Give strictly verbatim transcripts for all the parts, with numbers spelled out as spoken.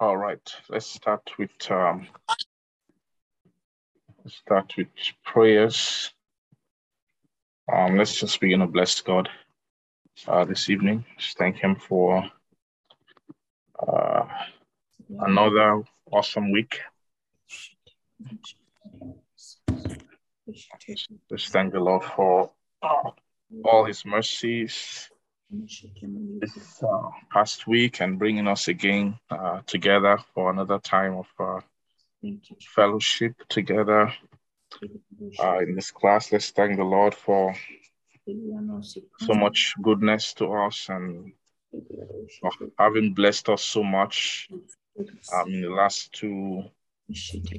All right, let's start with um, let's start with prayers. Um, let's just begin to bless God uh, this evening. Just thank Him for uh, another awesome week. Let's thank the Lord for all His mercies this uh, past week and bringing us again uh, together for another time of uh, fellowship together uh, in this class. Let's thank the Lord for so much goodness to us and for having blessed us so much um, in the last two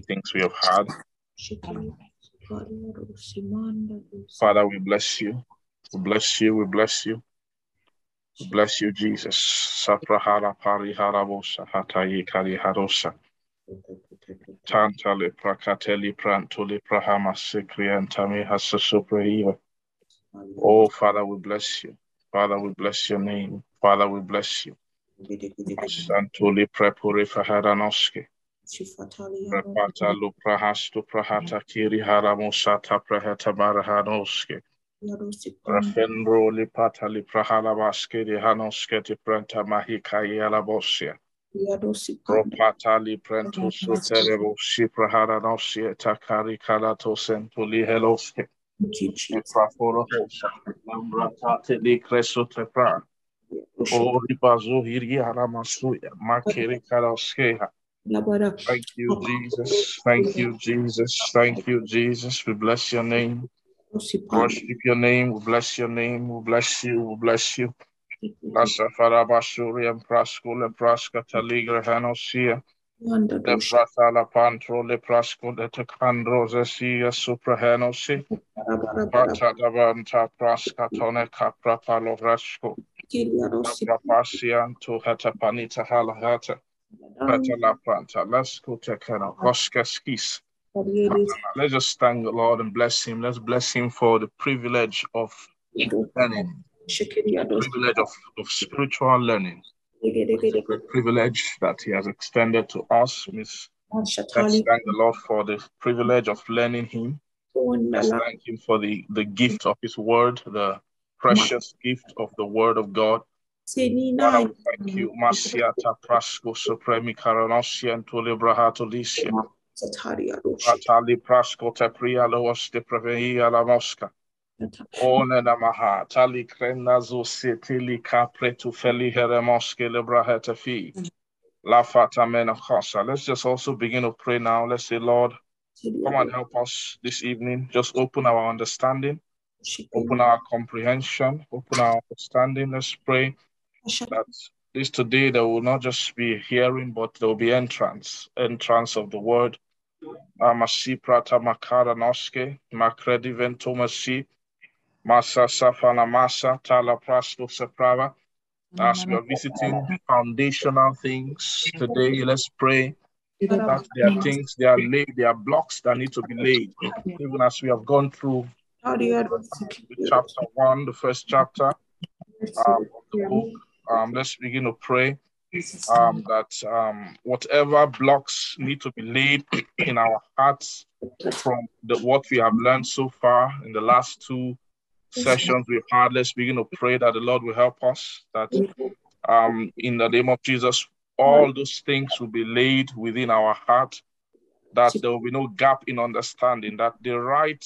things we have had. Father, we bless you. We bless you. We bless you. Bless you, Jesus. Saprahara pariharavosa hatayi kariharosa. Tantale prakateli prantuli prahama sekriantami hasasuprahiva. Oh, Father, we bless you. Father, we bless your name. Father, we bless you. Santuli prepurifahadanoske. Prepata luprahastu prahata kiriharamosata prahata barahanoske. Rafenro lipata liprahala basketi hanosketi prenta mahika yala bosia. Ropata liprento soterebo shiprahara nosia takari kalato sentuli heloske. Praforo hosa. Lambratate li creso tepra. O ribazo hiri haramasuya. Makiri karoskeha. Thank you, Jesus. Thank you, Jesus. Thank you, Jesus. We bless your name. Worship your name, we bless your name, we bless you, we bless you. Lasa Farabasuri and Prasco, Le Prasca, Taligra, Hanosia, Le Pratala Pantro, Le Prasco, Le Tecandro, Zesia, Supra Hanosi, Patadavanta Prasca, Tone Capra, Palo Rasco, Rapacian to Hatapanita Halahata, Patala Pranta, Lasco Tecano, Voskaskis. Let's just thank the Lord and bless Him. Let's bless Him for the privilege of learning, the privilege of, of spiritual learning, the privilege that He has extended to us. Let's thank the Lord for the privilege of learning Him. Let's thank Him for the, the gift of His Word, the precious gift of the Word of God. Father, thank you. Masiata Prasco Supremi Karanosian to Librahato Licia. Atali Prasco Tapria Loas de Prevea La Mosca. One Namaha, Tali Crenazo Setili Capre to Feli Heremosque Lebraheta Fi. La Fata Menachasa. Let's just also begin to pray now. Let's say, Lord, come and help us this evening. Just open our understanding, open our comprehension, open our understanding. Let's pray that this today there will not just be hearing, but there will be entrance, entrance of the word. Amasi prata makara noske makredi ventomasi masa safana masa tala prasto saprava. As we are visiting foundational things today, let's pray that there are things, there are laid, there are blocks that need to be laid. Even as we have gone through chapter one, the first chapter um, of the book, um, let's begin to pray. Um, that um, whatever blocks need to be laid in our hearts from the, what we have learned so far in the last two sessions we've had, let's begin to pray that the Lord will help us, that um, in the name of Jesus, all those things will be laid within our heart, that there will be no gap in understanding, that the right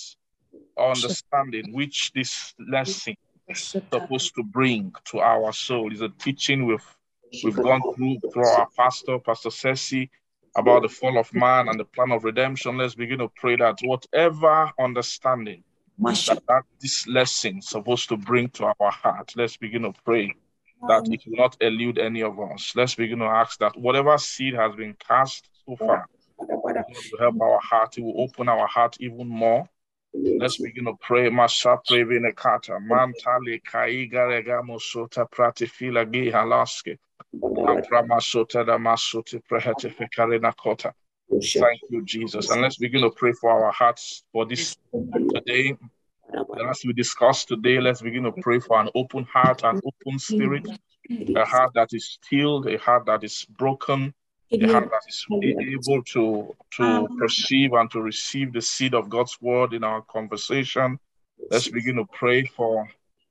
understanding which this lesson is supposed to bring to our soul is a teaching with We've gone through, through our pastor, Pastor Ceci, about the fall of man and the plan of redemption. Let's begin to pray that whatever understanding that, that this lesson is supposed to bring to our heart, let's begin to pray that it will not elude any of us. Let's begin to ask that whatever seed has been cast so far, it will help our heart. It will open our heart even more. Let's begin to pray. Masha prevene kata mantali kaigarega mosota pratifila gihalaske. Thank you, Jesus. And let's begin to pray for our hearts for this today. And as we discuss today, let's begin to pray for an open heart, an open spirit, a heart that is healed, a heart that is broken, Amen. A heart that is able to, to Amen. perceive and to receive the seed of God's word in our conversation. Let's begin to pray for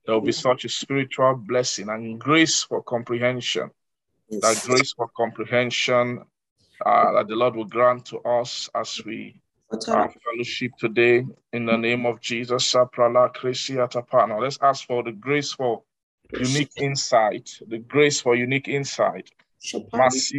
there will be such a spiritual blessing and grace for comprehension. Yes. That grace for comprehension uh, that the Lord will grant to us as we our fellowship today, in the name of Jesus. Let's ask for the grace for unique insight, the grace for unique insight. Thank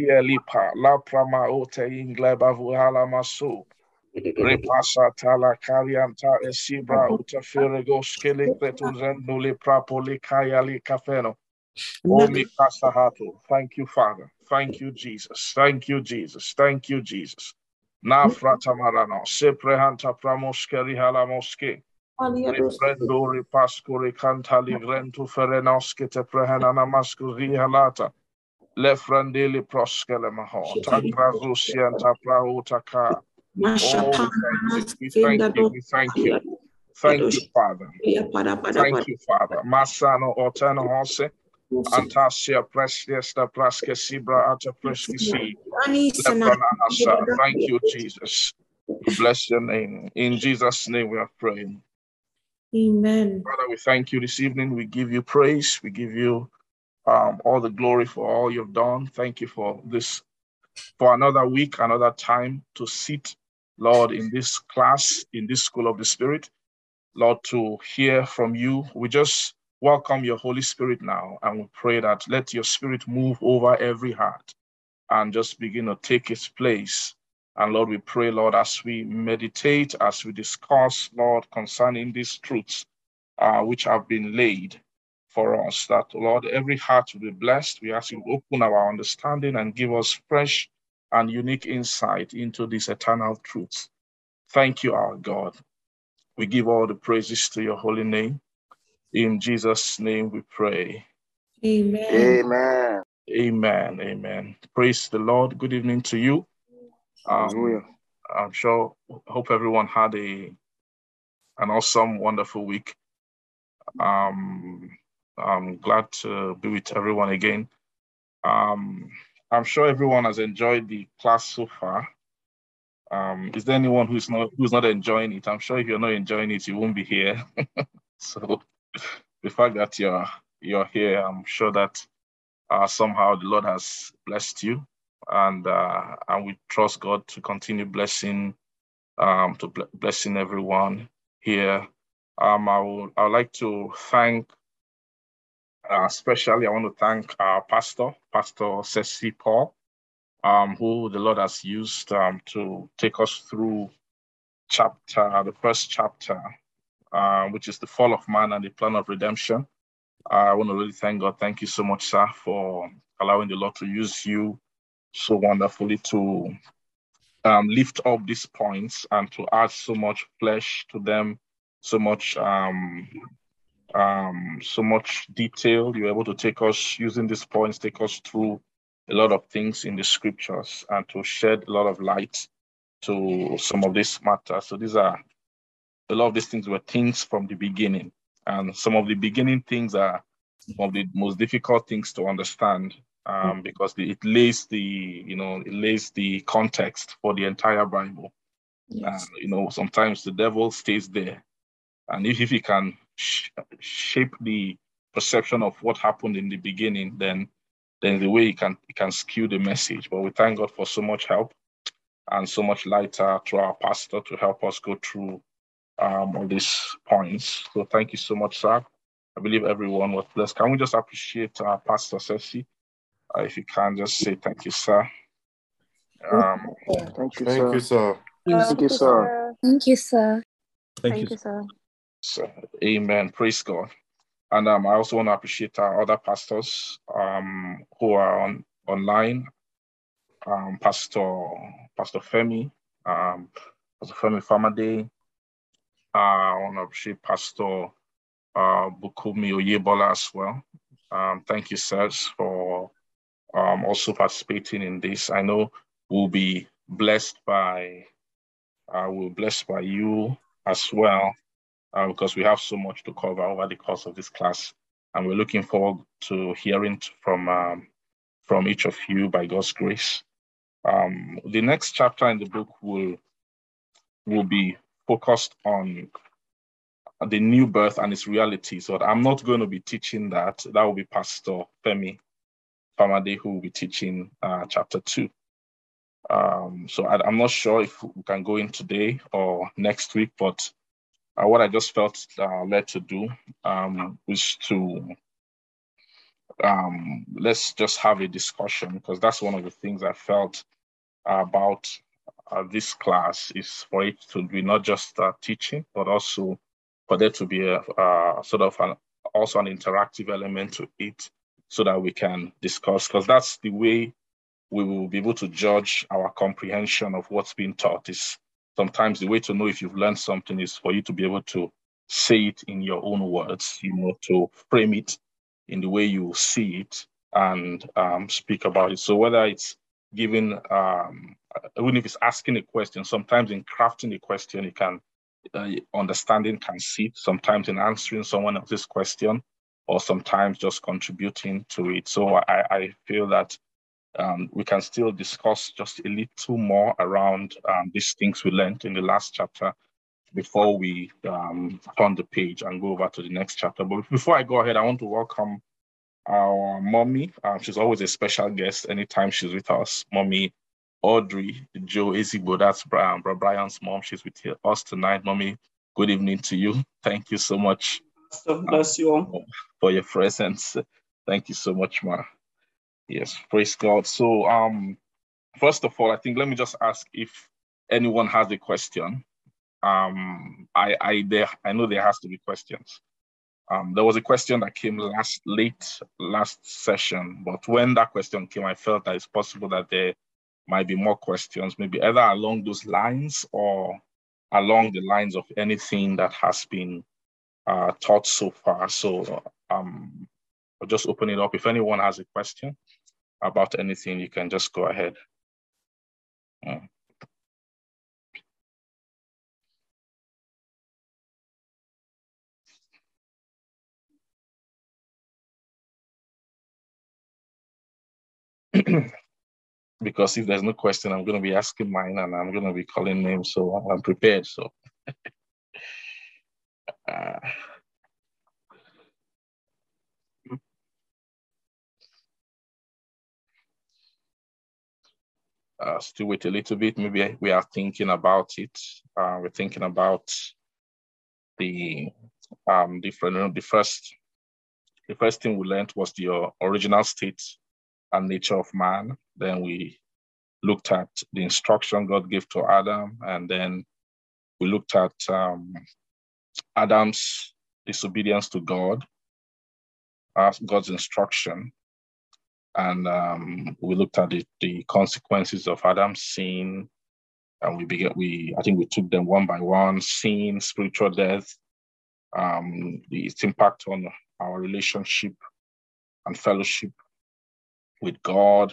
you, Father. Thank you, Jesus. Thank you, Jesus. Thank you, Jesus. Na fratamarano, seprehanta pramoskeri halamoske, riprendo ripasco ricanta livrento ferenoske te prehenana masco rihalata, lefrandeli proskele maho, tagrazusianta prautaka. Oh, we thank you, we thank you, we thank you, thank you, Father. Thank you, Father. Masano otano hose. Antasia Presiesta Praske Sibra Ata Preskisi. Thank you, Jesus. We bless your name. In Jesus' name we are praying. Amen. Father, we thank you this evening. We give you praise. We give you um, all the glory for all you've done. Thank you for this, for another week, another time to sit, Lord, in this class, in this school of the Spirit. Lord, to hear from you. We just welcome your Holy Spirit now, and we pray that let your Spirit move over every heart and just begin to take its place. And Lord, we pray, Lord, as we meditate, as we discuss, Lord, concerning these truths uh, which have been laid for us, that, Lord, every heart will be blessed. We ask you to open our understanding and give us fresh and unique insight into these eternal truths. Thank you, our God. We give all the praises to your holy name. In Jesus' name we pray. Amen. Amen. Amen. Amen. Praise the Lord. Good evening to you. Um, I'm sure, hope everyone had a an awesome, wonderful week. Um, I'm glad to be with everyone again. Um, I'm sure everyone has enjoyed the class so far. Um, is there anyone who's not who's not enjoying it? I'm sure if you're not enjoying it, you won't be here. So the fact that you're you're here, I'm sure that uh, somehow the Lord has blessed you, and uh, and we trust God to continue blessing um, to bl blessing everyone here. Um, I would I would like to thank, uh, especially I want to thank our pastor, Pastor Ceci Paul, um, who the Lord has used um, to take us through chapter the first chapter. Uh, which is the fall of man and the plan of redemption. Uh, I want to really thank God. Thank you so much, sir, for allowing the Lord to use you so wonderfully to um, lift up these points and to add so much flesh to them, so much, um, um, so much detail. You were able to take us, using these points, take us through a lot of things in the scriptures and to shed a lot of light to some of these matters. So these are a lot of these things were things from the beginning, and some of the beginning things are one of the most difficult things to understand um, because the, it lays the, you know, it lays the context for the entire Bible. Yes. And, you know, sometimes the devil stays there, and if, if he can sh shape the perception of what happened in the beginning, then then the way he can he can skew the message. But we thank God for so much help and so much light uh, through our pastor to help us go through Um, on these points. So thank you so much, sir. I believe everyone was blessed. Can we just appreciate uh, Pastor Ceci? Uh, if you can, just say thank you, sir. Um, thank you, thank you, sir. Thank you, sir. Thank you, sir. Thank you, sir. So, amen. Praise God. And um, I also want to appreciate our other pastors um, who are on online. Um, Pastor Pastor Femi, um, Pastor Femi Farmer Day. Uh, I want to appreciate Pastor uh, Bukunmi Oyebola as well. Um, thank you, sirs, for um, also participating in this. I know we'll be blessed by uh, we'll blessed by you as well, uh, because we have so much to cover over the course of this class, and we're looking forward to hearing from um, from each of you by God's grace. Um, the next chapter in the book will, will be focused on the new birth and its reality. So I'm not going to be teaching that. That will be Pastor Femi Farmer Day who will be teaching uh, chapter two. Um, so I, I'm not sure if we can go in today or next week, but uh, what I just felt uh, led to do um, was to um, let's just have a discussion, because that's one of the things I felt about uh, this class, is for it to be not just uh, teaching, but also for there to be a uh, sort of an, also an interactive element to it, so that we can discuss, because that's the way we will be able to judge our comprehension of what's being taught. Is sometimes the way to know if you've learned something is for you to be able to say it in your own words, you know, to frame it in the way you see it and um, speak about it. So whether it's giving, um, even if it's asking a question, sometimes in crafting a question, you can, uh, understanding can sit, sometimes in answering someone else's question, or sometimes just contributing to it. So I, I feel that Um, we can still discuss just a little more around um, these things we learned in the last chapter before we um, turn the page and go over to the next chapter. But before I go ahead, I want to welcome our mommy. Uh, she's always a special guest anytime she's with us. Mommy Audrey Joe Ezebo, that's Brian, Brian's mom. She's with us tonight. Mommy, good evening to you. Thank you so much. So bless you all. For your presence. Thank you so much, Ma. Yes, praise God. So um, first of all, I think let me just ask if anyone has a question. Um, I I, there, I know there has to be questions. Um, there was a question that came last late last session, but when that question came, I felt that it's possible that there might be more questions, maybe either along those lines or along the lines of anything that has been uh, taught so far. So um, I'll just open it up. If anyone has a question about anything, you can just go ahead. Yeah. Because if there's no question, I'm going to be asking mine and I'm going to be calling names, so I'm prepared. So uh, Uh, still wait a little bit. Maybe we are thinking about it. Uh, we're thinking about the um, different. You know, the first, the first thing we learned was the original state and nature of man. Then we looked at the instruction God gave to Adam, and then we looked at um, Adam's disobedience to God, uh, God's instruction. And um, we looked at the, the consequences of Adam's sin, and we began. We I think we took them one by one: sin, spiritual death, um, the, its impact on our relationship and fellowship with God,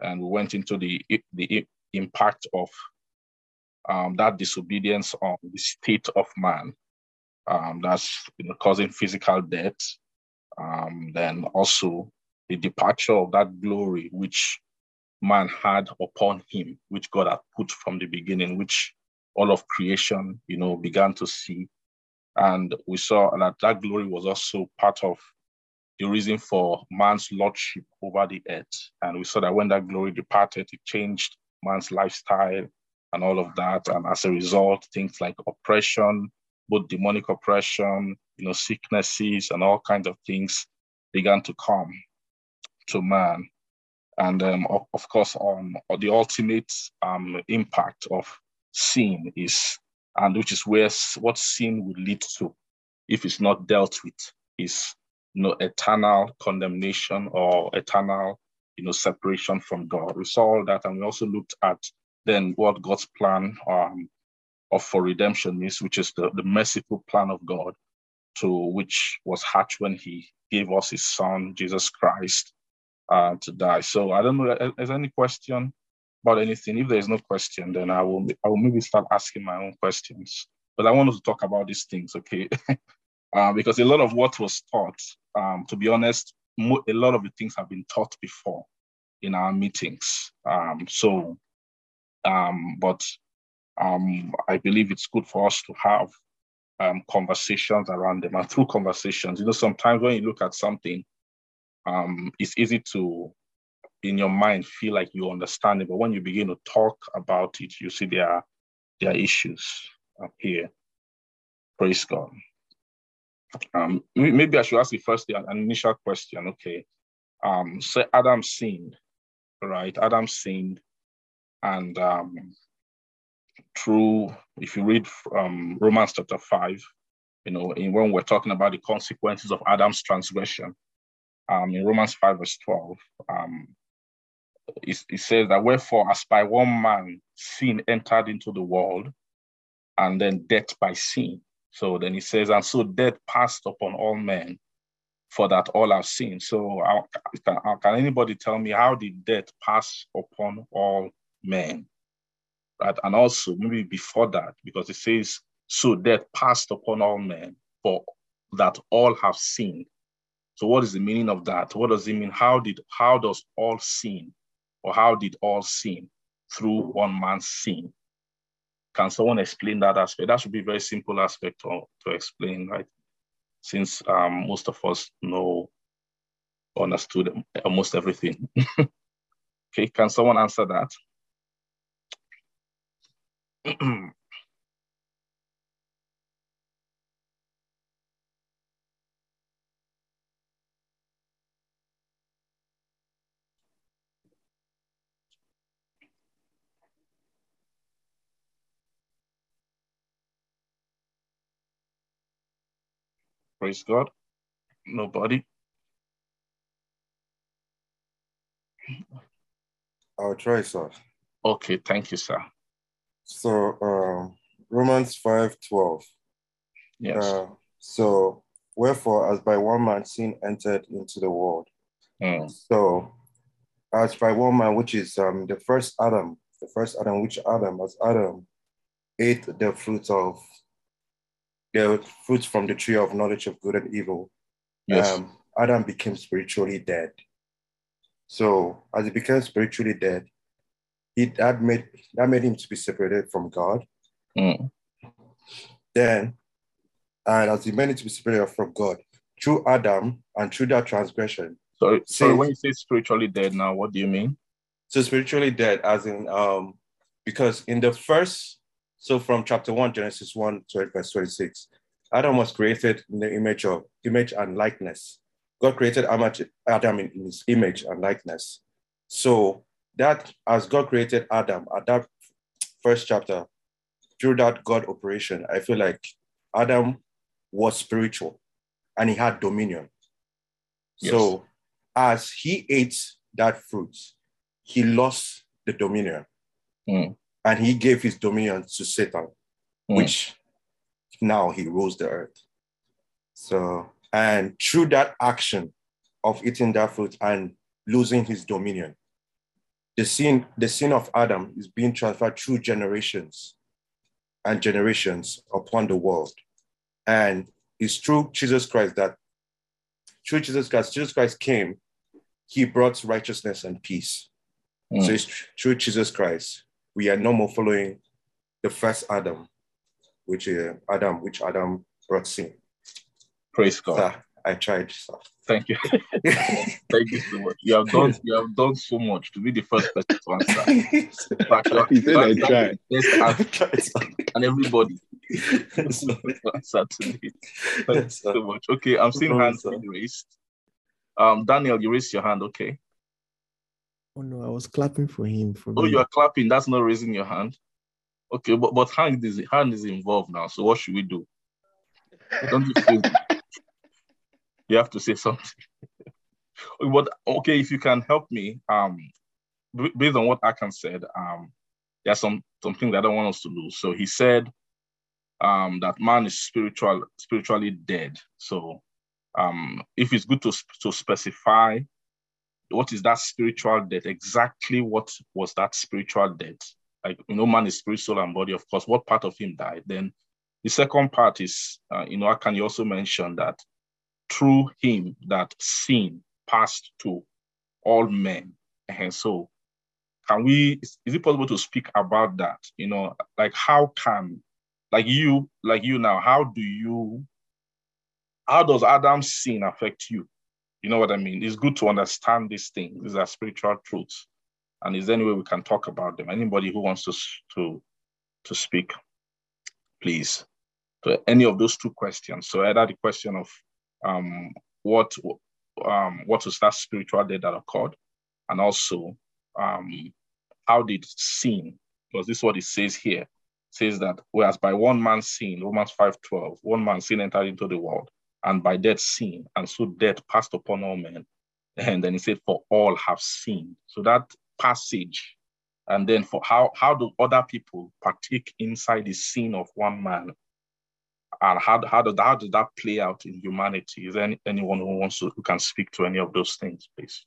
and we went into the the impact of um, that disobedience on the state of man. Um, that's you know, causing physical death. Um, then also. The departure of that glory which man had upon him, which God had put from the beginning, which all of creation, you know, began to see. And we saw that that glory was also part of the reason for man's lordship over the earth. And we saw that when that glory departed, it changed man's lifestyle and all of that. And as a result, things like oppression, both demonic oppression, you know, sicknesses and all kinds of things began to come to man. And um, of, of course, on um, the ultimate um, impact of sin is, and which is where what sin would lead to, if it's not dealt with, is you know, eternal condemnation or eternal, you know, separation from God. We saw all that, and we also looked at then what God's plan um, of for redemption is, which is the, the merciful plan of God, to which was hatched when He gave us His Son, Jesus Christ. Uh, to die. So I don't know. Is there any question about anything? If there is no question, then I will. I will maybe start asking my own questions. But I wanted to talk about these things, okay? uh, because a lot of what was taught, um, to be honest, mo a lot of the things have been taught before. in our meetings. Um, so, um, but um, I believe it's good for us to have um, conversations around them, and through conversations, you know, sometimes when you look at something, um, it's easy to, in your mind, feel like you understand it, but when you begin to talk about it, you see there are, there are issues up here. Praise God. Um, maybe I should ask you first an initial question. Okay. Um, so Adam sinned, right? Adam sinned, and um, through, if you read um, Romans chapter five, you know, in, when we're talking about the consequences of Adam's transgression, um, in Romans five verse twelve, um, it, it says that wherefore as by one man sin entered into the world, and then death by sin. So then it says, and so death passed upon all men, for that all have sinned. So how, how, can anybody tell me, how did death pass upon all men? Right? And also maybe before that, because it says, so death passed upon all men, for that all have sinned. So what is the meaning of that? What does it mean? How did, how does all sin, or how did all sin? Through one man's sin. Can someone explain that aspect? That should be a very simple aspect to, to explain, right? Since um, most of us know, understood almost everything. Okay, can someone answer that? Praise God. Nobody. I'll try, sir. Okay, thank you, sir. So um, Romans five twelve. Yes. Uh, so wherefore, as by one man sin entered into the world. Mm. So as by one man, which is um, the first Adam, the first Adam, which Adam, as Adam ate the fruit of the fruits from the tree of knowledge of good and evil, yes. um, Adam became spiritually dead. So as he became spiritually dead, he, that, made, that made him to be separated from God. Mm. Then, and as he made it to be separated from God, through Adam and through that transgression. So, so when you say spiritually dead now, what do you mean? So spiritually dead as in, um, because in the first, so from chapter one, Genesis one, verse twenty-six, Adam was created in the image of image and likeness. God created Adam in his image and likeness. So that as God created Adam at that first chapter, through that God operation, I feel like Adam was spiritual and he had dominion. Yes. So as he ate that fruit, he lost the dominion. Mm. And he gave his dominion to Satan, mm. which now he rules the earth. So, and through that action of eating that fruit and losing his dominion, the sin, the sin of Adam is being transferred through generations and generations upon the world. And it's through Jesus Christ that, through Jesus Christ, Jesus Christ came, he brought righteousness and peace. Mm. So it's through Jesus Christ. We are no more following the first Adam, which uh, Adam, which Adam brought sin. Praise God. Sir, I tried, sir. Thank you. Thank you so much. You have done, you have done so much to be the first person to answer. But you have, you said I tried. Yes, and everybody. Answer today. Thank you so much. Okay, I'm seeing hands being raised. Um, Daniel, you raised your hand. Okay. Oh, no, I was clapping for him. For oh, you are clapping. That's not raising your hand. Okay, but, but hand, is, hand is involved now. So what should we do? Don't you feel you have to say something? But, okay, if you can help me, um, based on what Akan said, um, there's some, some things that I don't want us to lose. So he said um, that man is spiritual, spiritually dead. So um, if it's good to, to specify, what is that spiritual death? Exactly what was that spiritual death? Like, you know, man is spirit, soul, and body, of course. What part of him died? Then the second part is, uh, you know, I can also mention that through him that sin passed to all men, And so can we, is, is it possible to speak about that? You know, like how can, like you, like you now, how do you, how does Adam's sin affect you? You know what I mean? It's good to understand these things. These are spiritual truths. And is there any way we can talk about them? Anybody who wants to, to, to speak, please, to any of those two questions. So either the question of um, what, um, what was that spiritual death that occurred? And also, um, how did sin, because this is what it says here, it says that whereas by one man's sin, Romans five twelve, one man's sin entered into the world, and by death sin, and so death passed upon all men. And then it said, for all have sinned. So that passage, and then for how, how do other people partake inside the sin of one man? And how, how, does, how does that play out in humanity? Is there any, anyone who wants to, who can speak to any of those things, please?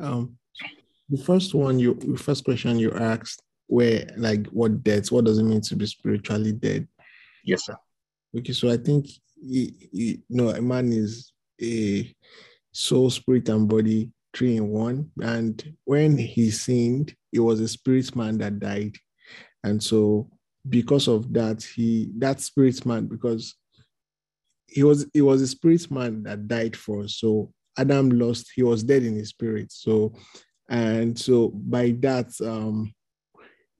Um, the first one, you, the first question you asked, where, like, what death, what does it mean to be spiritually dead? Yes, sir. Okay, so I think, you know, a man is a soul, spirit, and body, three in one. And when he sinned, it was a spirit man that died. And so because of that, he, that spirit man, because he was, it was a spirit man that died for us. So Adam lost, he was dead in his spirit. So, and so by that, um,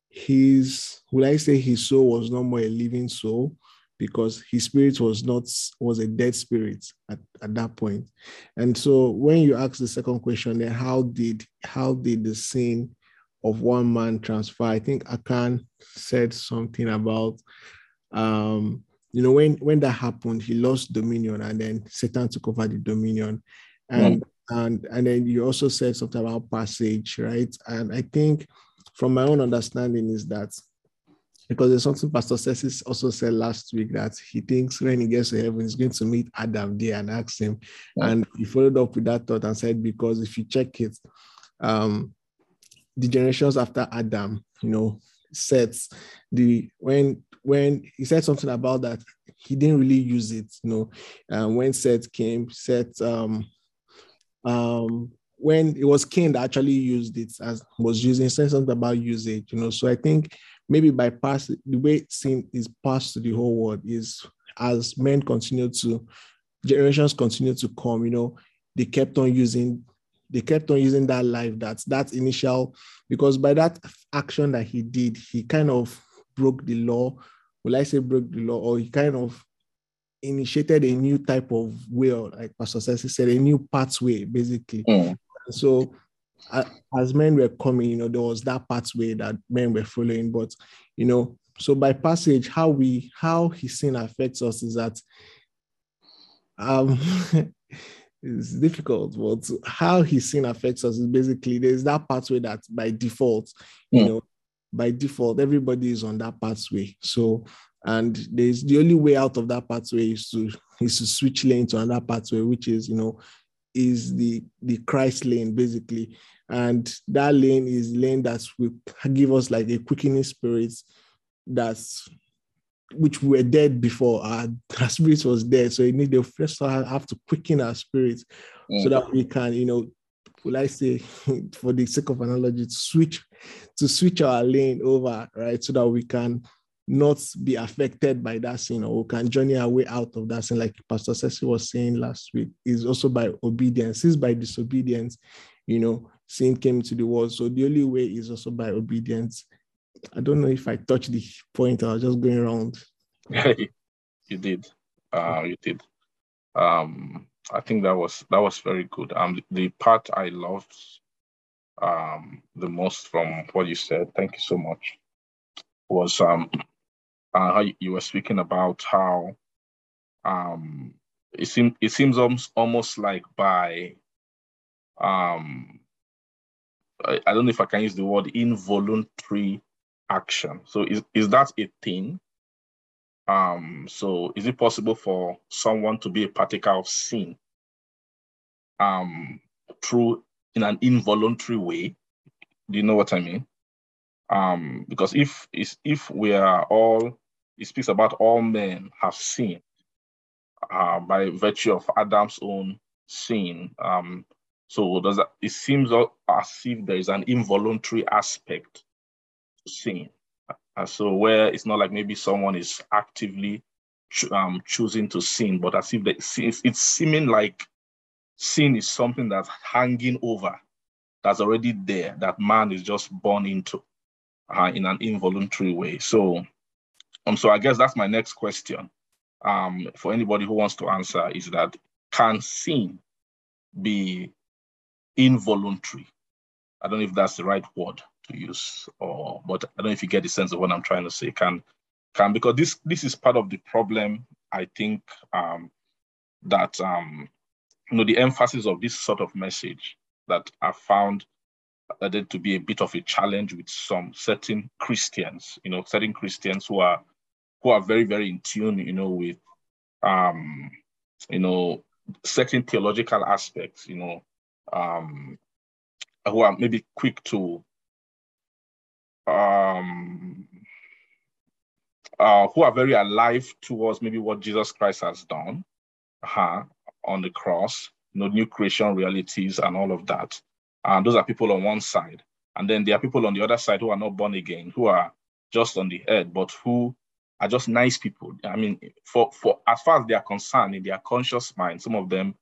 his, would I say his soul was no more a living soul, because his spirit was not, was a dead spirit at, at that point. And so when you ask the second question, then how did, how did the sin of one man transfer? I think Akan said something about, um, you know, when, when that happened, he lost dominion, and then Satan took over the dominion. And, yeah. and, and then you also said something about passage, right? And I think from my own understanding is that, because there's something Pastor Ceci also said last week, that he thinks when he gets to heaven, he's going to meet Adam there and ask him. Yeah. And he followed up with that thought and said, because if you check it, um, the generations after Adam, you know, sets the, when, when he said something about that, he didn't really use it, you know. And when Seth came, Seth, um, um, when it was Cain that actually used it, as was using, said something about usage, you know. So I think maybe by pass, the way sin is passed to the whole world is as men continue to, generations continue to come, you know, they kept on using, they kept on using that life, that, that initial, because by that action that he did, he kind of broke the law. Will I say broke the law, or he kind of initiated a new type of way, or like Pastor Ceci said, a new pathway, basically. Yeah. So uh, as men were coming, you know, there was that pathway that men were following. But, you know, so by passage, how we, how his sin affects us is that, um, it's difficult, but how his sin affects us is basically, there's that pathway that by default, yeah. you know, by default, everybody is on that pathway. So, and there's the only way out of that pathway is to, is to switch lane to another pathway, which is, you know, is the, the Christ lane, basically. And that lane is lane that will give us like a quickening spirit, that's, which we were dead before. Our, our spirit was dead. So it need to first have to quicken our spirit, yeah. so that we can, you know, will I say, for the sake of analogy, to switch, to switch our lane over, right? So that we can not be affected by that sin, or we can journey our way out of that sin. Like Pastor Ceci was saying last week, is also by obedience. It's by disobedience, you know, sin came into the world. So the only way is also by obedience. I don't know if I touched the point, I was just going around. You did. Uh, you did. Um... I think that was that was very good. Um, the part I loved um, the most from what you said, thank you so much, was um, uh, how you were speaking about how um, it seems it seems almost, almost like by um, I, I don't know if I can use the word involuntary action. So is is that a thing? Um, so is it possible for someone to be a partaker of sin um, through in an involuntary way? Do you know what I mean? Um, because if if we are all, it speaks about all men have sinned uh, by virtue of Adam's own sin. Um, So does that, it seems as if there is an involuntary aspect to sin. And so where it's not like maybe someone is actively cho um, choosing to sin, but as if they, it's, it's seeming like sin is something that's hanging over, that's already there, that man is just born into uh, in an involuntary way. So, um, so I guess that's my next question um, for anybody who wants to answer is that, can sin be involuntary? I don't know if that's the right word to use, or but I don't know if you get the sense of what I'm trying to say. Can can because this this is part of the problem, I think, um, that um, you know, the emphasis of this sort of message that I found that to be a bit of a challenge with some certain Christians, you know, certain Christians who are who are very, very in tune, you know, with um, you know, certain theological aspects, you know, um, who are maybe quick to, um, uh, who are very alive towards maybe what Jesus Christ has done uh, on the cross, you know, new creation realities and all of that. And those are people on one side. And then there are people on the other side who are not born again, who are just on the head, but who are just nice people. I mean, for, for as far as they are concerned, in their conscious mind, some of them,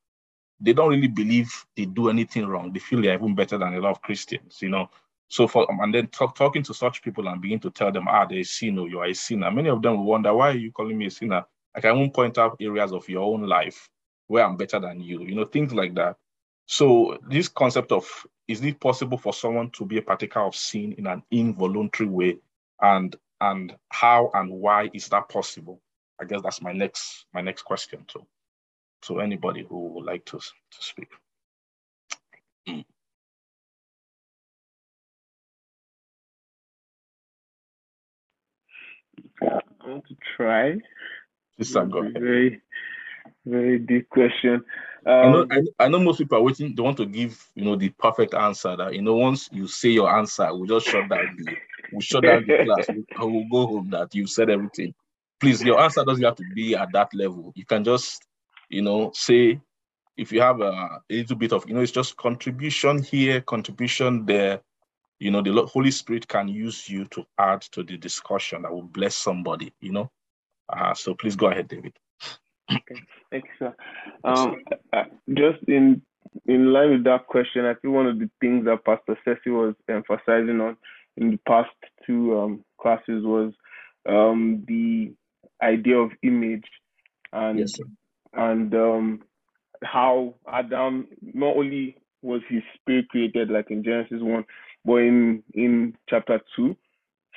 they don't really believe they do anything wrong. They feel they're even better than a lot of Christians, you know. So for and then talk, talking to such people and begin to tell them, ah, they're a sinner, you are a sinner. Many of them will wonder, why are you calling me a sinner? Like, I won't point out areas of your own life where I'm better than you, you know, things like that. So this concept of, is it possible for someone to be a partaker of sin in an involuntary way? And And how and why is that possible? I guess that's my next my next question to to anybody who would like to to speak. Mm. I want to try. This a very very deep question. Um, I know I, I know most people are waiting. They want to give, you know, the perfect answer. That, you know, once you say your answer, we'll just shut down the. We'll shut down the class. I will go home that you've said everything. Please, your answer doesn't have to be at that level. You can just, you know, say, if you have a, a little bit of, you know, it's just contribution here, contribution there. You know, the Holy Spirit can use you to add to the discussion that will bless somebody, you know. Uh, so please go ahead, David. Okay, thanks, sir. Um, just in, in line with that question, I think one of the things that Pastor Ceci was emphasizing on in the past two um, classes was um, the idea of image, and yes, and um, how Adam, not only was his spirit created like in Genesis one, but in, in chapter two,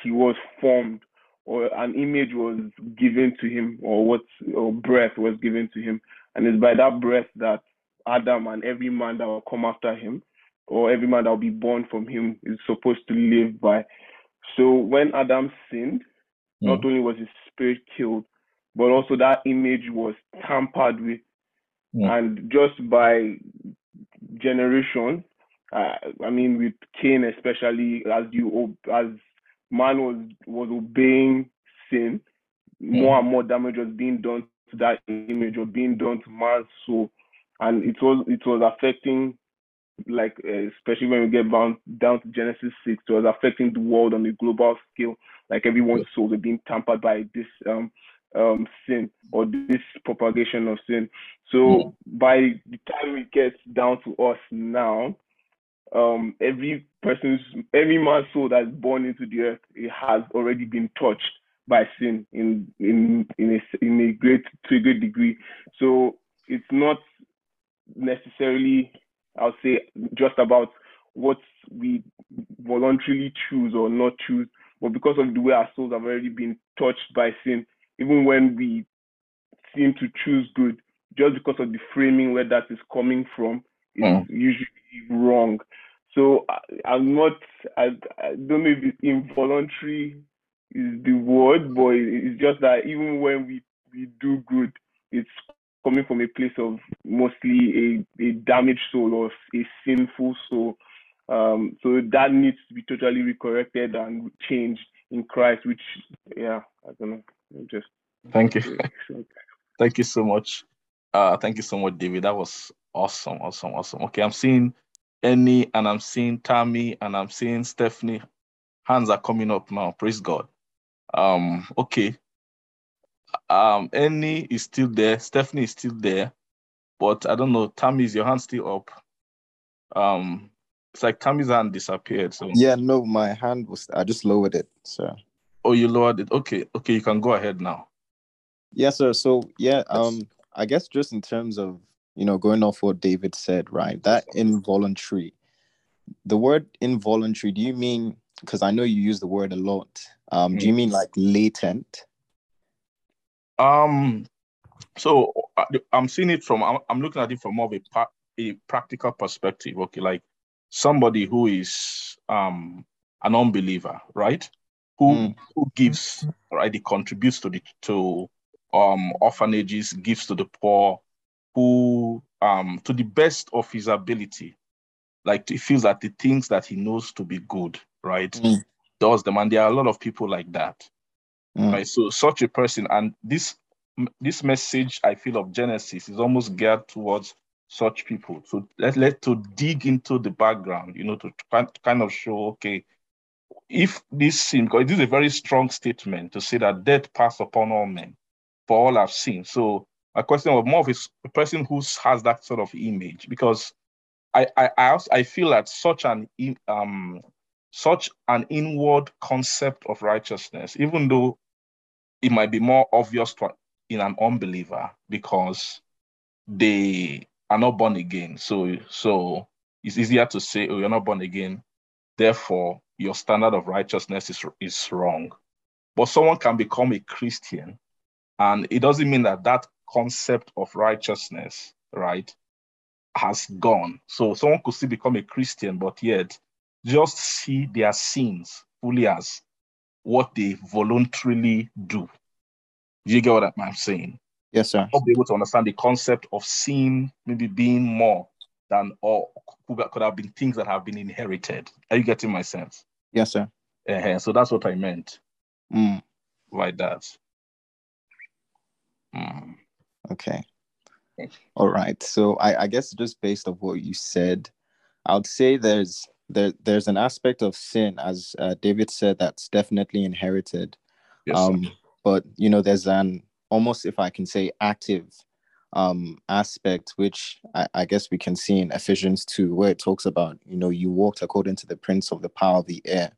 he was formed, or an image was given to him, or what, or breath was given to him. And it's by that breath that Adam and every man that will come after him, or every man that will be born from him, is supposed to live by. So when Adam sinned, yeah, not only was his spirit killed, but also that image was tampered with. Yeah. And just by generation, uh, I mean, with Cain especially, as you as man was was obeying sin, yeah, more and more damage was being done to that image, or being done to man's soul, and it was it was affecting, like, uh, especially when we get down, down to Genesis six, it was affecting the world on a global scale. Like, everyone's souls are being tampered by this um, um, sin, or this propagation of sin. So mm. by the time we get down to us now, um, every person's, every man's soul that's born into the earth, it has already been touched by sin in in in a, in a great to a great degree. So it's not necessarily, I'll say, just about what we voluntarily choose or not choose, but because of the way our souls have already been touched by sin, even when we seem to choose good, just because of the framing where that is coming from, it's mm. usually wrong. So I, I'm not, I, I don't know if it's involuntary is the word, but it's just that even when we, we do good, it's coming from a place of mostly a, a damaged soul, or a sinful soul. Um, so that needs to be totally recorrected and changed in Christ, which, yeah, I don't know. Just Thank you. Thank you so much. Uh, thank you so much, David. That was Awesome, awesome, awesome. Okay, I'm seeing Annie and I'm seeing Tammy and I'm seeing Stephanie. Hands are coming up now. Praise God. Um, okay. Um, Annie is still there. Stephanie is still there. But I don't know, Tammy, is your hand still up? Um, it's like Tammy's hand disappeared. So. Yeah, no, my hand was, I just lowered it, sir. Oh, you lowered it. Okay, okay, you can go ahead now. Yes, sir. So, yeah, um, I guess just in terms of, you know, going off what David said, right, that involuntary, the word involuntary, do you mean, because I know you use the word a lot, um, mm. do you mean like latent? Um. So I'm seeing it from, I'm looking at it from more of a, a practical perspective, okay, like somebody who is um, an unbeliever, right, who mm. who gives, right, he contributes to the to um, orphanages, gives to the poor, who, um, to the best of his ability, like he feels that the things that he knows to be good, right, mm. does them, and there are a lot of people like that, mm. right, so such a person, and this, This message, I feel, of Genesis is almost geared towards such people. So let's let to dig into the background, you know, to kind of show, okay, if this sin, because this is a very strong statement to say that death passed upon all men, for all have sinned. So a question of more of a person who has that sort of image, because I I I, also, I feel that such an um such an inward concept of righteousness, even though it might be more obvious to in an unbeliever because they are not born again. So so it's easier to say, oh, you're not born again, therefore your standard of righteousness is, is wrong. But someone can become a Christian, and it doesn't mean that that concept of righteousness, right, has gone. So someone could still become a Christian, but yet just see their sins fully as what they voluntarily do. Do you get what I'm saying? Yes, sir. I'll be able to understand the concept of sin maybe being more than, or could have been things that have been inherited. Are you getting my sense? Yes, sir. Uh-huh. So that's what I meant. Mm. Like that. Mm. Okay. All right. So I, I guess just based on what you said, I would say there's there there's an aspect of sin, as uh, David said, that's definitely inherited. Yes, um, sir. But, you know, there's an almost, if I can say, active um, aspect, which I, I guess we can see in Ephesians two, where it talks about, you know, you walked according to the prince of the power of the air,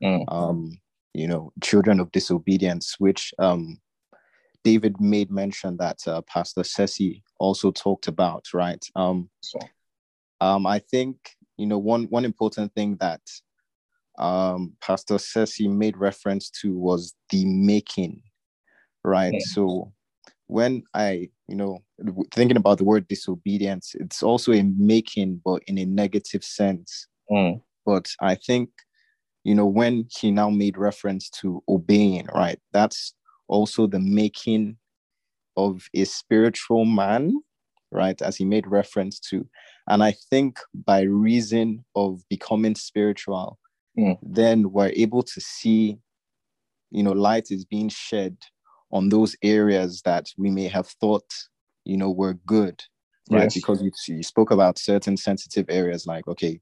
mm. um, you know, children of disobedience, which um, David made mention that uh, Pastor Ceci also talked about, right? Um, so. um, I think, you know, one, one important thing that um, Pastor Ceci made reference to was the making. Right. Yeah. So when I, you know, thinking about the word disobedience, it's also a making, but in a negative sense. Mm. But I think, you know, when he now made reference to obeying, right, that's also the making of a spiritual man, right, as he made reference to. And I think by reason of becoming spiritual, mm. then we're able to see, you know, light is being shed on those areas that we may have thought, you know, were good, right? Yes. Because you, you spoke about certain sensitive areas, like, okay,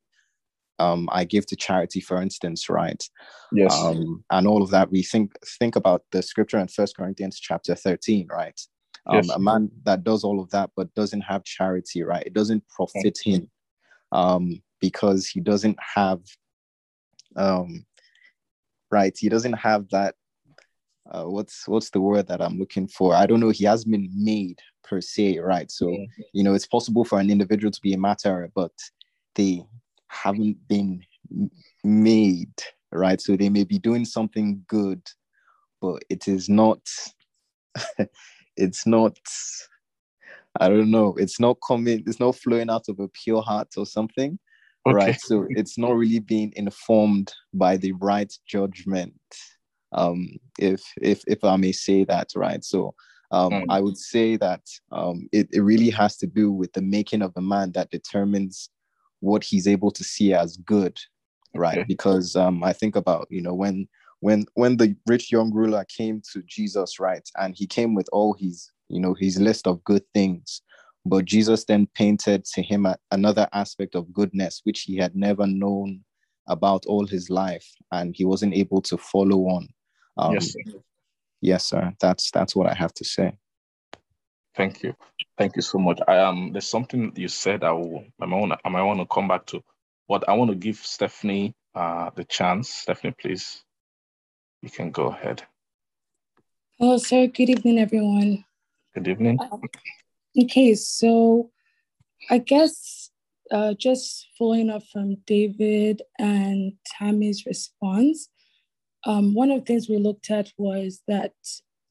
um, I give to charity, for instance, right? Yes. Um, and all of that, we think think about the scripture in First Corinthians chapter thirteen, right? Um, yes. A man that does all of that, but doesn't have charity, right? It doesn't profit yes. him um, because he doesn't have, um, right? He doesn't have that, Uh, what's what's the word that I'm looking for? I don't know. He has been made per se, right? So, mm-hmm. you know, it's possible for an individual to be a martyr, but they haven't been made, right? So they may be doing something good, but it is not, it's not, I don't know, it's not coming, it's not flowing out of a pure heart or something, okay. right? So it's not really being informed by the right judgment. Um, if if if I may say that, right? So um, mm. I would say that um, it, it really has to do with the making of a man that determines what he's able to see as good, right? Okay. Because um, I think about, you know, when when when the rich young ruler came to Jesus, right? And he came with all his, you know, his list of good things. But Jesus then painted to him another aspect of goodness, which he had never known about all his life, and he wasn't able to follow on. Um, yes, sir. Yes, sir. That's that's what I have to say. Thank you. Thank you so much. I um, there's something you said I will. I might want. I might want to come back to, but I want to give Stephanie uh the chance. Stephanie, please, you can go ahead. Hello, sir. Good evening, everyone. Good evening. Uh, Okay, so I guess uh, just following up from David and Tammy's response, um, one of the things we looked at was that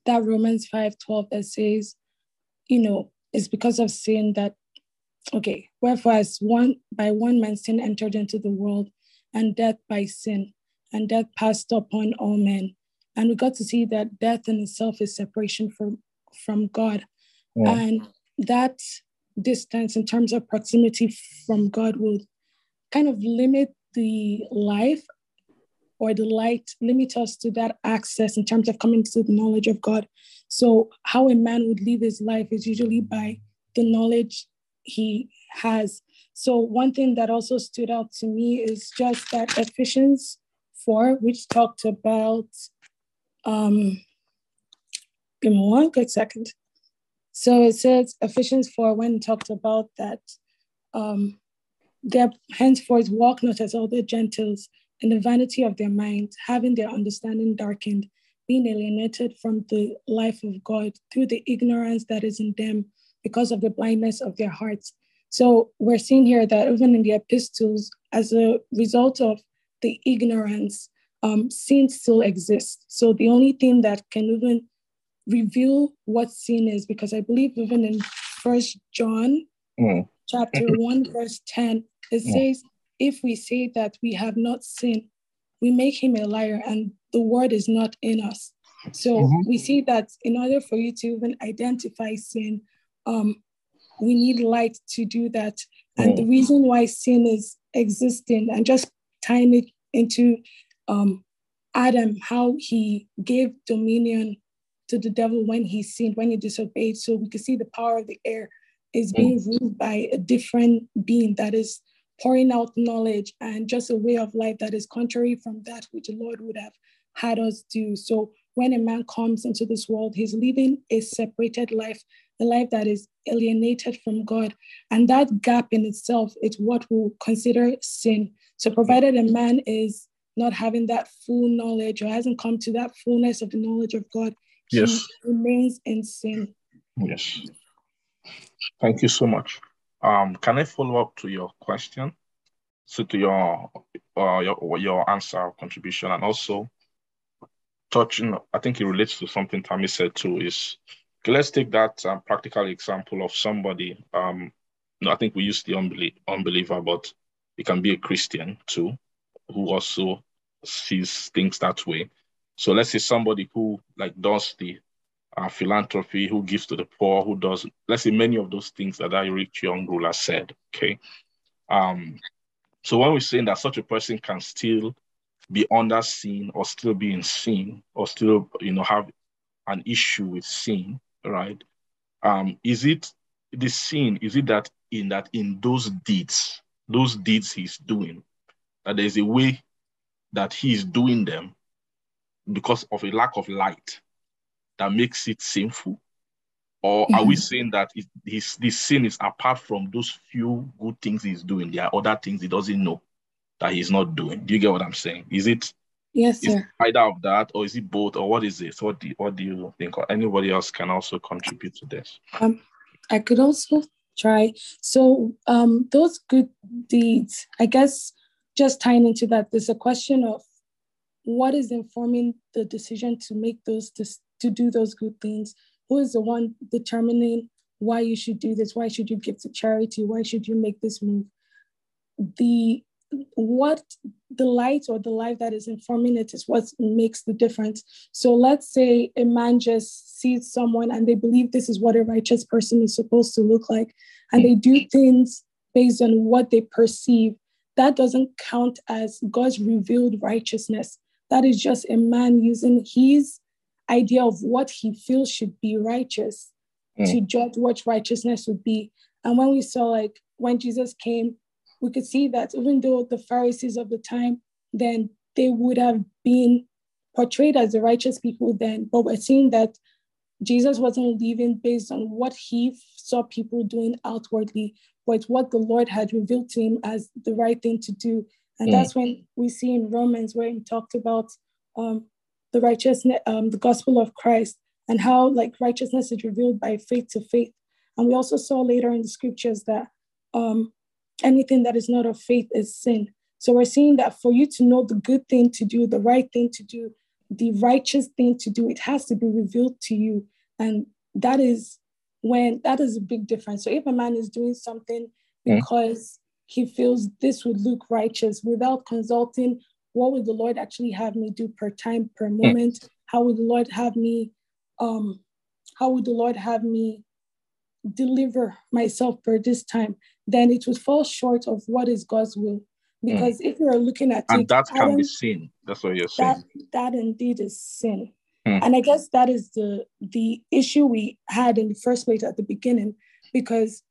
that Romans five twelve that says, you know, it's because of sin that, okay, wherefore as one by one man sin entered into the world, and death by sin, and death passed upon all men. And we got to see that death in itself is separation from, from God. Yeah. And that distance in terms of proximity from God will kind of limit the life or the light, limit us to that access in terms of coming to the knowledge of God. So how a man would live his life is usually by the knowledge he has. So one thing that also stood out to me is just that Ephesians four, which talked about, um, give me one good second. So it says Ephesians four, when it talked about that, um, their henceforth walk not as other Gentiles in the vanity of their minds, having their understanding darkened, being alienated from the life of God through the ignorance that is in them because of the blindness of their hearts. So we're seeing here that even in the epistles, as a result of the ignorance, um, sin still exists. So the only thing that can even reveal what sin is, because I believe even in First John mm. chapter one verse ten, it mm. says, "If we say that we have not sinned, we make him a liar, and the word is not in us." So mm-hmm. we see that in order for you to even identify sin, um, we need light to do that. Mm. And the reason why sin is existing, and just tying it into um, Adam, how he gave dominion to the devil when he sinned, when he disobeyed. So we can see the power of the air is being ruled by a different being that is pouring out knowledge and just a way of life that is contrary from that which the Lord would have had us do. So when a man comes into this world, he's living a separated life, a life that is alienated from God. And that gap in itself is what we'll consider sin. So provided a man is not having that full knowledge or hasn't come to that fullness of the knowledge of God, yes, he remains in sin. Yes. Thank you so much. Um, can I follow up to your question, so to your uh, your your answer contribution, and also touching? I think it relates to something Tammy said too. Is let's take that um, practical example of somebody. Um, no, I think we used the unbelie- unbeliever, but it can be a Christian too, who also sees things that way. So let's say somebody who like does the uh, philanthropy, who gives to the poor, who does, let's say many of those things that that rich young ruler said, okay? Um, so when we're saying that such a person can still be under sin or still be in sin or still, you know, have an issue with sin, right? Um, is it the sin, is it that in that in those deeds, those deeds he's doing, that there's a way that he's doing them because of a lack of light that makes it sinful? Or mm-hmm. are we saying that it, his, this sin is apart from those few good things he's doing? There are other things he doesn't know that he's not doing. Do you get what I'm saying? Is it, yes, sir. Is it either of that, or is it both, or what is it? What do, what do you think? Or anybody else can also contribute to this? Um, I could also try. So um, those good deeds, I guess, just tying into that, there's a question of what is informing the decision to make those, to, to do those good things? Who is the one determining why you should do this? Why should you give to charity? Why should you make this move? The, what the light or the life that is informing it is what makes the difference. So let's say a man just sees someone and they believe this is what a righteous person is supposed to look like, and they do things based on what they perceive. That doesn't count as God's revealed righteousness. That is just a man using his idea of what he feels should be righteous mm. to judge what righteousness would be. And when we saw, like, when Jesus came, we could see that even though the Pharisees of the time, then they would have been portrayed as the righteous people then, but we're seeing that Jesus wasn't living based on what he saw people doing outwardly, but what the Lord had revealed to him as the right thing to do. And mm. that's when we see in Romans where he talked about um, the righteousness, um, the gospel of Christ, and how like righteousness is revealed by faith to faith. And we also saw later in the scriptures that um, anything that is not of faith is sin. So we're seeing that for you to know the good thing to do, the right thing to do, the righteous thing to do, it has to be revealed to you. And that is when, that is a big difference. So if a man is doing something because he feels this would look righteous without consulting, what would the Lord actually have me do per time, per moment? How would the Lord have me, um, how would the Lord have me deliver myself for this time? Then it would fall short of what is God's will. Because mm. if you're looking at and it, that can be sin. That's what you're saying. That, that indeed is sin. Mm. And I guess that is the the issue we had in the first place at the beginning, because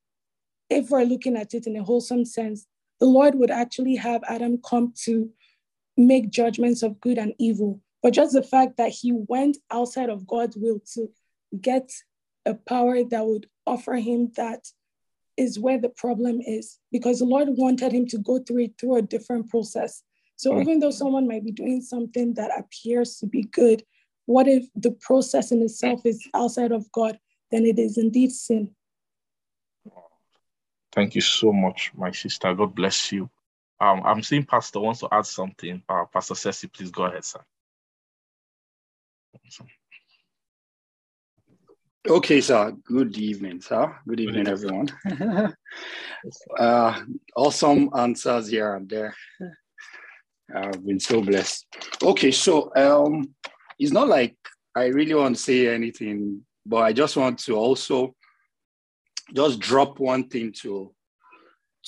if we're looking at it in a wholesome sense, the Lord would actually have Adam come to make judgments of good and evil. But just the fact that he went outside of God's will to get a power that would offer him that is where the problem is, because the Lord wanted him to go through it through a different process. So mm. even though someone might be doing something that appears to be good, what if the process in itself is outside of God? Then it is indeed sin. Thank you so much, my sister. God bless you. Um, I'm seeing Pastor wants to add something. Uh, Pastor Ceci, please go ahead, sir. Okay, sir. Good evening, sir. Good evening, everyone. uh, awesome answers here and there. I've been so blessed. Okay, so um, it's not like I really want to say anything, but I just want to also just drop one thing to,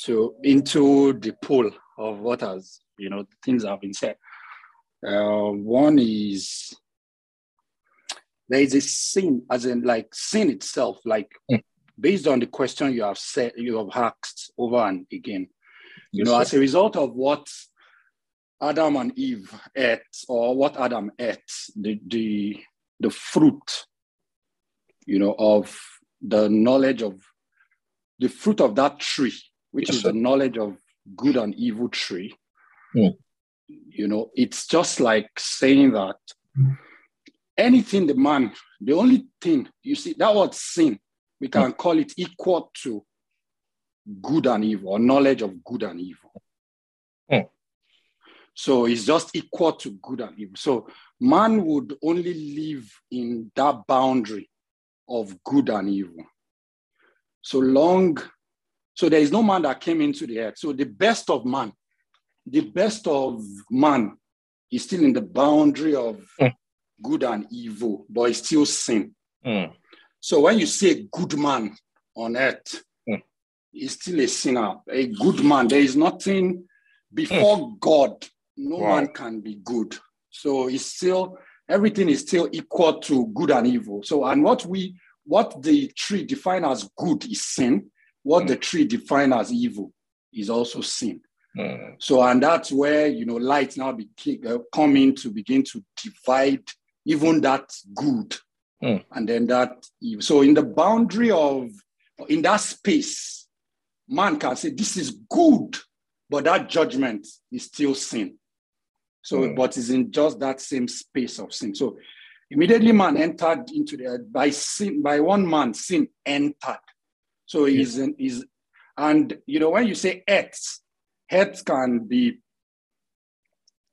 to into the pool of what has, you know, things have been said. Uh, one is, there is a sin, as in like sin itself, like mm. based on the question you have said, you have asked over and again. You yes, know, sir. As a result of what Adam and Eve ate, or what Adam ate, the, the, the fruit, you know, of the knowledge of the fruit of that tree, which yes, is sir. the knowledge of good and evil tree, mm. you know, it's just like saying that mm. anything the man, the only thing, you see, that word sin, we can mm. call it equal to good and evil, or knowledge of good and evil. Mm. So it's just equal to good and evil. So man would only live in that boundary of good and evil. So long, so there is no man that came into the earth. So the best of man, the best of man is still in the boundary of mm. good and evil, but it's still sin. Mm. So when you see a good man on earth, mm. he's still a sinner. A good man, there is nothing before mm. God. No wow. man can be good. So it's still, everything is still equal to good and evil. So, and what we, what the tree define as good is sin. What mm. the tree define as evil is also sin. Mm. So, and that's where, you know, light now be, uh, come in to begin to divide even that good, mm. and then that evil. So in the boundary of, in that space, man can say, this is good, but that judgment is still sin. So, mm. but it's in just that same space of sin. So immediately man entered into the, by sin, by one man, sin entered. So he's, yeah. he's and, you know, when you say earth, earth can be,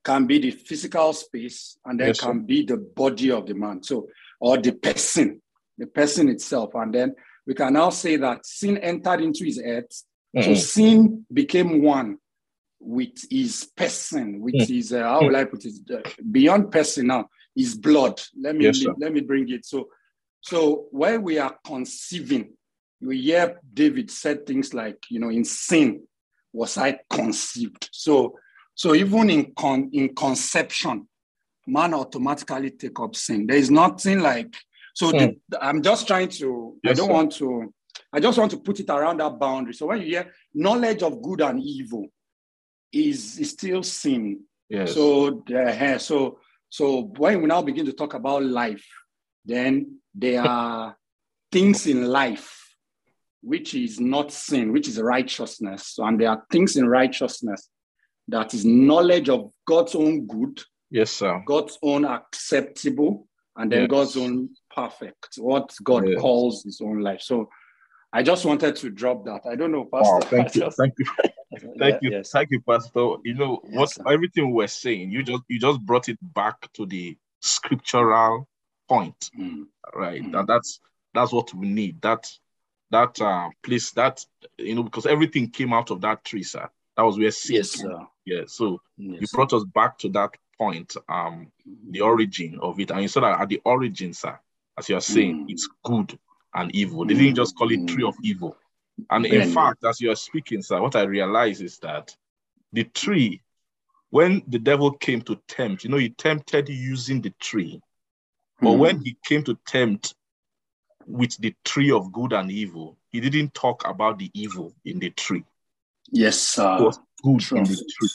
can be the physical space, and then yes, can sir. be the body of the man, so, or the person, the person itself. And then we can now say that sin entered into his earth. Mm-hmm. So sin became one with his person, with mm-hmm. his, uh, how will I put it, uh, beyond person now, his blood. Let me, yes, let me bring it. So, so when we are conceiving, we hear David said things like, you know, in sin was I conceived. So, so even in con, in conception, man automatically take up sin. There is nothing like, So mm. the, I'm just trying to, yes, I don't sir. want to, I just want to put it around that boundary. So when you hear knowledge of good and evil is, is still sin. Yes. So, uh, so, so when we now begin to talk about life, then there are things in life which is not sin, which is righteousness. So, and there are things in righteousness that is knowledge of God's own good, yes, sir, God's own acceptable, and then yes. God's own perfect, what God yes. calls his own life. So I just wanted to drop that. I don't know, Pastor. Wow, thank, I just, you, thank you. Thank yeah, you. Yes. Thank you, Pastor. You know, yes, what sir. everything we're saying, you just you just brought it back to the scriptural point. Mm. Right. Mm. And that's that's what we need. That that uh, place that, you know, because everything came out of that tree, sir. That was where sin. Yes, sir. Yeah. So yes, you brought sir. us back to that point, um, the origin of it. And you said that at the origin, sir, as you are saying, mm. it's good and evil. They mm. didn't just call it mm. tree of evil. And in mm. fact, as you are speaking, sir, what I realize is that the tree, when the devil came to tempt, you know, he tempted using the tree. But mm. when he came to tempt with the tree of good and evil, he didn't talk about the evil in the tree. Yes, sir. It was good true. in the tree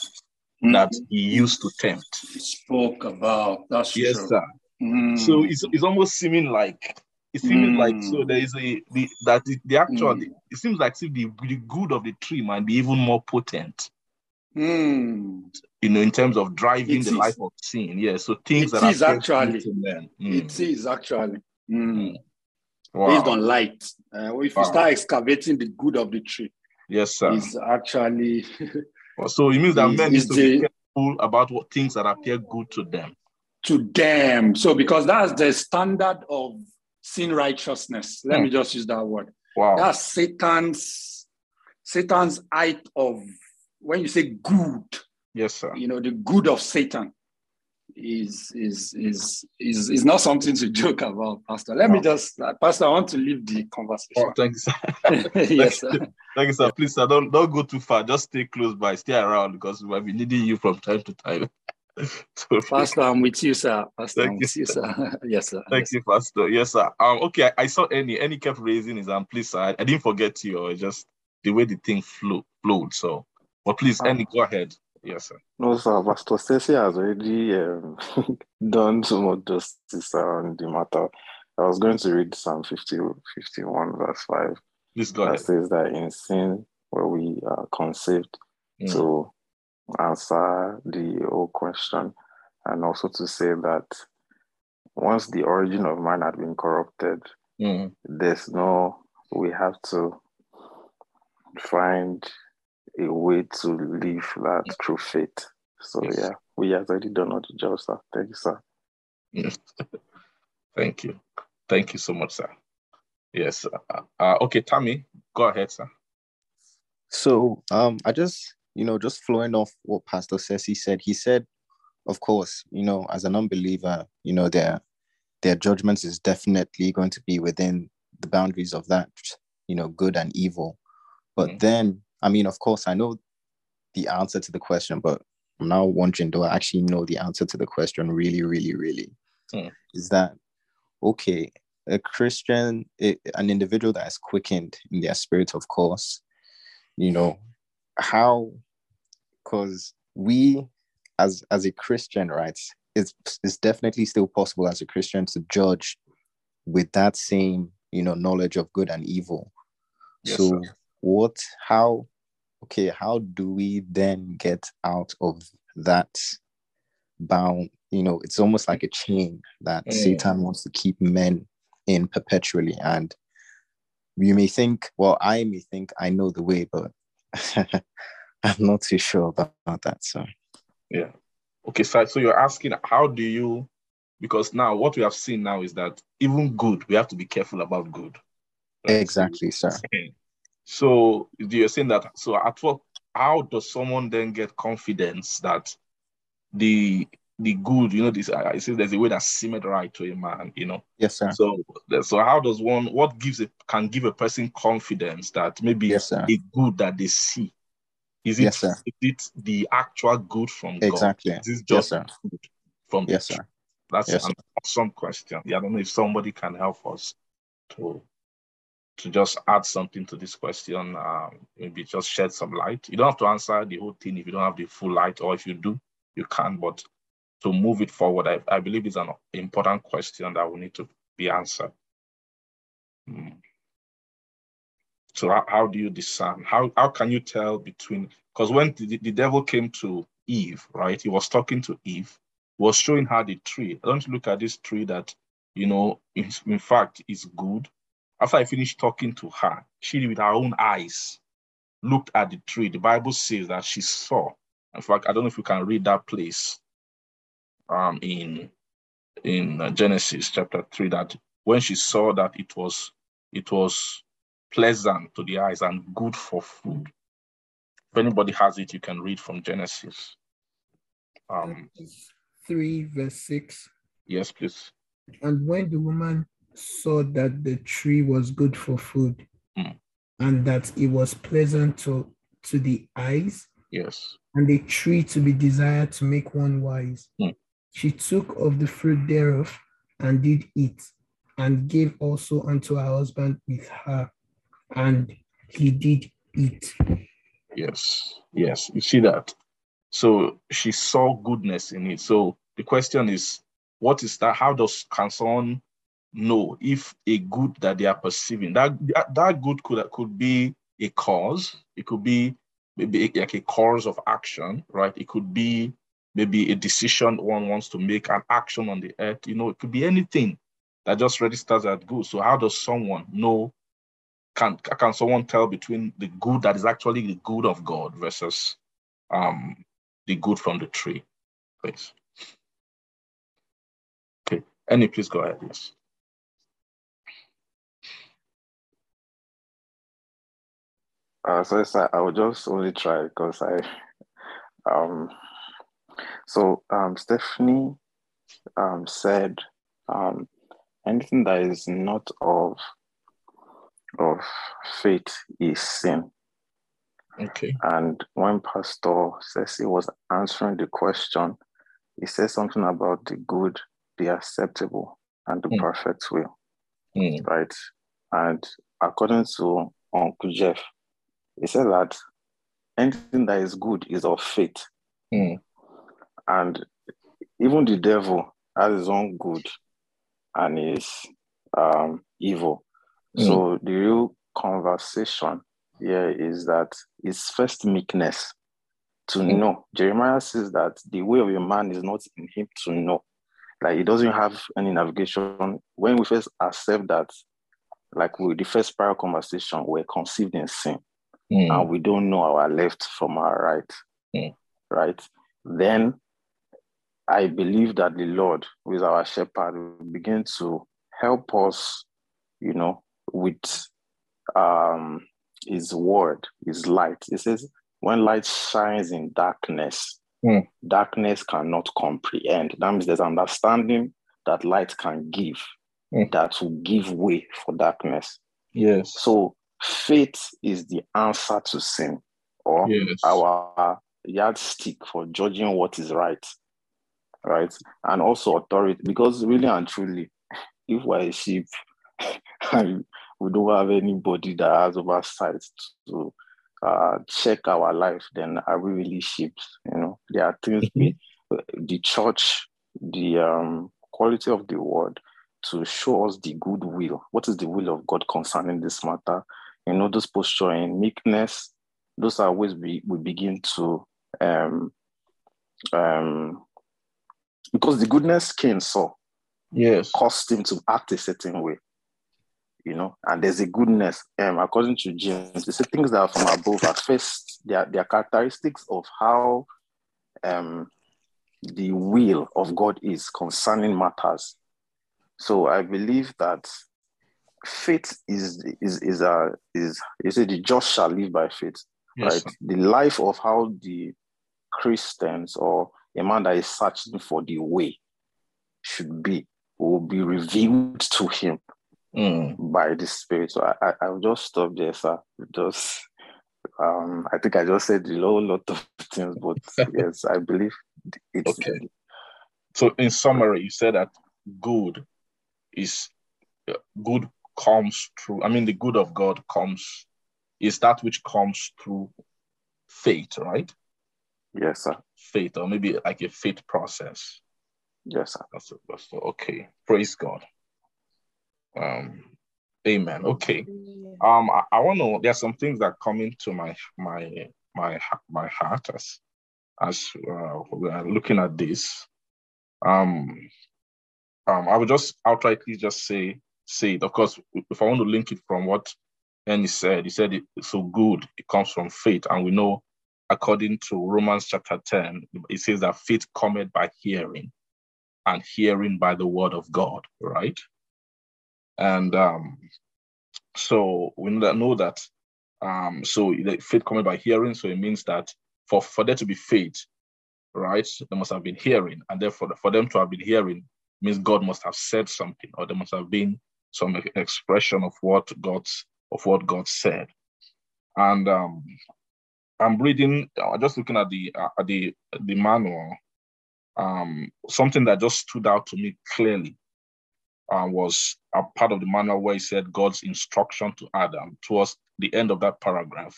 mm. that he used to tempt. He spoke about. That's yes, true. sir. Mm. So it's it's almost seeming like it seems mm. like so there is a the, that the, the actual mm. it seems like see, the, the good of the tree might be even more potent. Mm. You know, in terms of driving it the is. life of sin. Yeah. So things it that is are actually mm. it is actually. Mm. Mm. Wow. Based on light. Uh, if wow. you start excavating the good of the tree, yes, sir, it's actually. So it means that men need to the, be careful about what things that appear good to them. To them. So because that's the standard of sin righteousness. Let hmm. me just use that word. Wow. That's Satan's Satan's height of, when you say good. Yes, sir. You know, the good of Satan is is is is is not something to joke about, Pastor. Let no. me just, uh, Pastor, I want to leave the conversation. Oh, thank you, sir. Yes, sir. Thank you, sir. Please, sir, don't don't go too far. Just stay close by, stay around, because we might be needing you from time to time. So, Pastor, I'm with you, sir. Pastor, thank I'm you, with you, sir. Yes, sir. Thank yes. you, Pastor. Yes, sir. Um, okay, I, I saw any any kept raising his hand. Please, sir, I, I didn't forget you. Or just the way the thing flew, flowed. So, but please, um, any go ahead. Yes, sir. No, sir. Pastor Ceci has already um, done so much justice around the matter. I was going to read Psalm fifty, fifty-one, verse five. Please go ahead. That says that in sin where we are conceived mm. to answer the old question, and also to say that once the origin of man had been corrupted, mm. there's no, we have to find a way to live that through faith. So yes. yeah, we have already done all the job, sir. Thank you, sir. Yes. Thank you. Thank you so much, sir. Yes. Uh, uh, okay, Tammy, go ahead, sir. So um, I just, you know, just flowing off what Pastor Ceci said, he said, of course, you know, as an unbeliever, you know, their their judgments is definitely going to be within the boundaries of that, you know, good and evil. But mm. then, I mean, of course, I know the answer to the question, but I'm now wondering, do I actually know the answer to the question really, really, really? Mm. Is that, okay, a Christian, it, an individual that is quickened in their spirit, of course, you know, how, because we, as as a Christian, right, it's, it's definitely still possible as a Christian to judge with that same, you know, knowledge of good and evil. Yes, so, sir. What, how, okay, how do we then get out of that bound? You know, it's almost like a chain that mm. Satan wants to keep men in perpetually. And you may think, well, I may think I know the way, but I'm not too sure about, about that. So, yeah. Okay, so, so you're asking, how do you, because now what we have seen now is that even good, we have to be careful about good. Right? Exactly, so, sir. Okay. So you're saying that, so at what, how does someone then get confidence that the the good, you know, this, I say there's a way that seemeth right to a man, you know? Yes, sir. So so how does one, what gives it, can give a person confidence that maybe yes, sir. it's good that they see? Is it, yes, sir. Is it the actual good from exactly. God? Exactly. Is it just yes, sir. good from yes, the sir. That's yes. an awesome question. Yeah, I don't know if somebody can help us to to just add something to this question, um, maybe just shed some light. You don't have to answer the whole thing if you don't have the full light, or if you do, you can, but to move it forward, I, I believe it's an important question that will need to be answered. Hmm. So how, how do you discern? How, how can you tell between, because when the, the devil came to Eve, right, he was talking to Eve, was showing her the tree. Don't you look at this tree that, you know, in, in fact, is good. After I finished talking to her, she with her own eyes looked at the tree. The Bible says that she saw. In fact, I don't know if you can read that place um, in in Genesis chapter three. That when she saw that it was it was pleasant to the eyes and good for food. If anybody has it, you can read from Genesis um, three verse six. Yes, please. And when the woman saw that the tree was good for food mm. and that it was pleasant to to the eyes, yes, and a tree to be desired to make one wise, mm. she took of the fruit thereof and did eat, and gave also unto her husband with her, and he did eat. Yes yes You see that? So she saw goodness in it. So the question is, what is that? How does can someone know if a good that they are perceiving, that that good could could be a cause, it could be maybe like a course of action, right? It could be maybe a decision one wants to make, an action on the earth, you know, it could be anything that just registers as good. So how does someone know, can can someone tell between the good that is actually the good of God versus um the good from the tree? Please. Okay, Annie, please go ahead. Yes. Uh, so yes, I, I will just only try because I, um, so um, Stephanie um, said um, anything that is not of of faith is sin. Okay. And when Pastor Ceci was answering the question, he said something about the good, the acceptable, and the mm. perfect will, mm. right? And according to Uncle Jeff, he said that anything that is good is of faith. Mm. And even the devil has his own good and his um, evil. Mm. So the real conversation here is that it's first meekness to mm. know. Jeremiah says that the way of a man is not in him to know. Like, he doesn't have any navigation. When we first accept that, like with the first prior conversation, we're conceived in sin. Mm. And we don't know our left from our right, mm. right? Then I believe that the Lord, who is our shepherd, will begin to help us, you know, with um, his word, his light. It says, when light shines in darkness, mm. darkness cannot comprehend. That means there's understanding that light can give, mm. that will give way for darkness. Yes. So faith is the answer to sin, or yes. our yardstick for judging what is right, right? And also authority, because really and truly, if we're a sheep, and we don't have anybody that has oversight to uh, check our life, then are we really sheep? You know, there are things we, the church, the um, quality of the word, to show us the good will. What is the will of God concerning this matter? You know, those posture and meekness, those are ways we, we begin to, um, um, because the goodness Cain saw, yes, caused him to act a certain way, you know, and there's a goodness, um, according to James, they say things that are from above are first, they are, they are characteristics of how um, the will of God is concerning matters. So I believe that faith is is is a is you say the just shall live by faith, yes, right? The life of how the Christians or a man that is searching for the way should be will be revealed to him mm. by the Spirit. So I, I I'll just stop there, sir. Just um I think I just said a whole lot of things, but yes, I believe it's okay. So in summary, you said that good is good comes through. I mean, the good of God comes is that which comes through faith, right? Yes, sir. Faith, or maybe like a faith process. Yes, sir. That's, that's okay. Praise God. Um, amen. Okay. Um, I, I want to. There are some things that come into my my my my heart as as uh, we are looking at this. Um, um, I would just outrightly just say say it. Of course, if I want to link it from what Annie said, he said it, so good. It comes from faith, and we know, according to Romans chapter ten, it says that faith cometh by hearing, and hearing by the word of God, right? And um, so we know that um, so faith cometh by hearing, so it means that for, for there to be faith, right, there must have been hearing, and therefore for them to have been hearing means God must have said something, or there must have been some expression of what God's of what God said. And um, I'm reading, just looking at the uh, at the the manual. Um, something that just stood out to me clearly uh, was a part of the manual where he said God's instruction to Adam. Towards the end of that paragraph,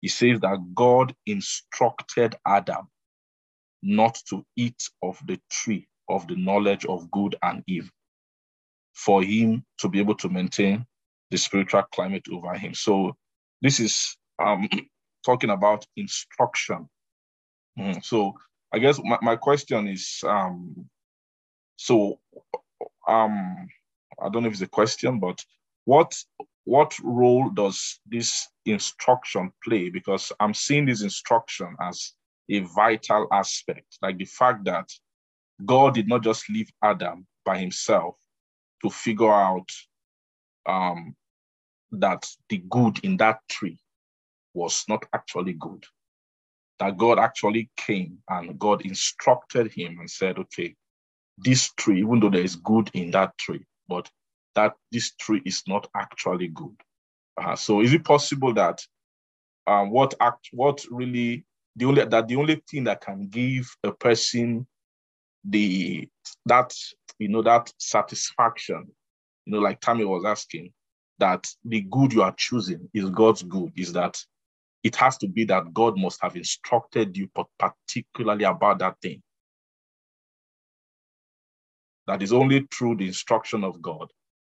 he says that God instructed Adam not to eat of the tree of the knowledge of good and evil, for him to be able to maintain the spiritual climate over him. So this is um, talking about instruction. Mm, so I guess my, my question is, um, so um, I don't know if it's a question, but what what role does this instruction play? Because I'm seeing this instruction as a vital aspect, like the fact that God did not just leave Adam by himself to figure out um, that the good in that tree was not actually good, that God actually came and God instructed him and said, okay, this tree, even though there is good in that tree, but that this tree is not actually good. Uh, so is it possible that uh, what act, what really, the only that the only thing that can give a person the, that, you know, that satisfaction, you know, like Tammy was asking, that the good you are choosing is God's good, is that it has to be that God must have instructed you particularly about that thing. That is only through the instruction of God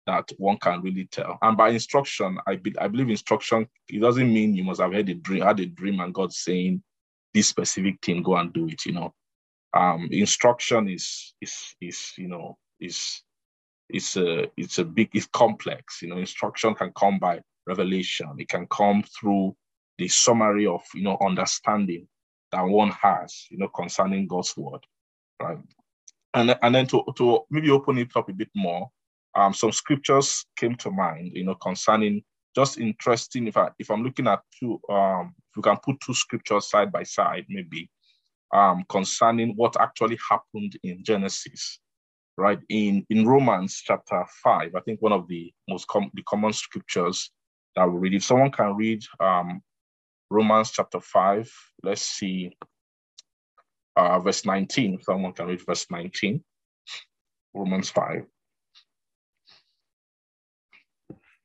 that one can really tell. And by instruction, I, be, I believe instruction, it doesn't mean you must have had a dream, had a dream and God saying, this specific thing, go and do it, you know. Um, instruction is, is, is, you know, is, it's a, it's a big, it's complex. You know, instruction can come by revelation. It can come through the summary of, you know, understanding that one has, you know, concerning God's word, right? And, and then to, to maybe open it up a bit more, um, some scriptures came to mind, you know, concerning, just interesting, if, I, if I'm looking at two, um, if we can put two scriptures side by side, maybe, um, concerning what actually happened in Genesis, right? In, in Romans chapter five, I think one of the most com- the common scriptures that we read, if someone can read, um, Romans chapter five, let's see, uh, verse nineteen. Someone can read verse nineteen, Romans five.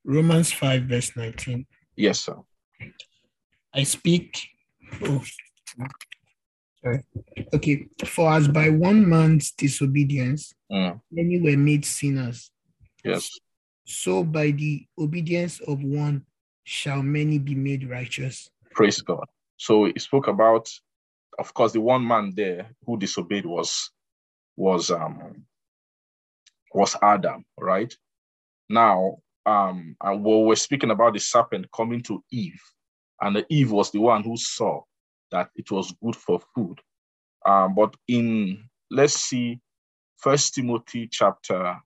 Romans five, verse nineteen. Yes, sir. I speak, oh, sorry. Okay, for as by one man's disobedience, mm. many were made sinners. Yes. So by the obedience of one shall many be made righteous. Praise God. So he spoke about, of course, the one man there who disobeyed was was um was Adam, right? Now, um, and we're speaking about the serpent coming to Eve, and Eve was the one who saw that it was good for food. Um, but in, let's see, First Timothy chapter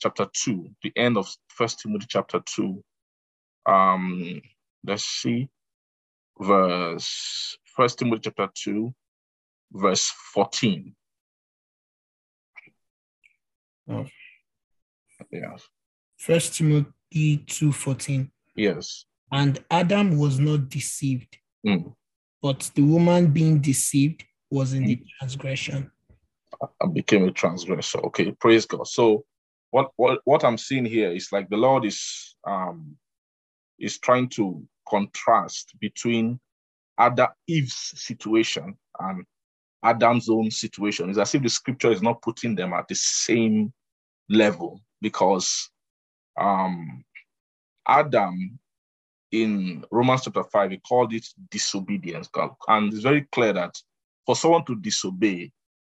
chapter two, the end of First Timothy chapter two. Um, let's see. Verse First Timothy chapter two, verse fourteen. Oh. Yes. First Timothy two fourteen. Yes. And Adam was not deceived, mm. but the woman being deceived was in mm. the transgression. and became a transgressor. Okay, praise God. So what what, what I'm seeing here is like the Lord is um is trying to contrast between Adam, Eve's situation and Adam's own situation. It's as if the scripture is not putting them at the same level, because um, Adam, in Romans chapter five, he called it disobedience. And it's very clear that for someone to disobey,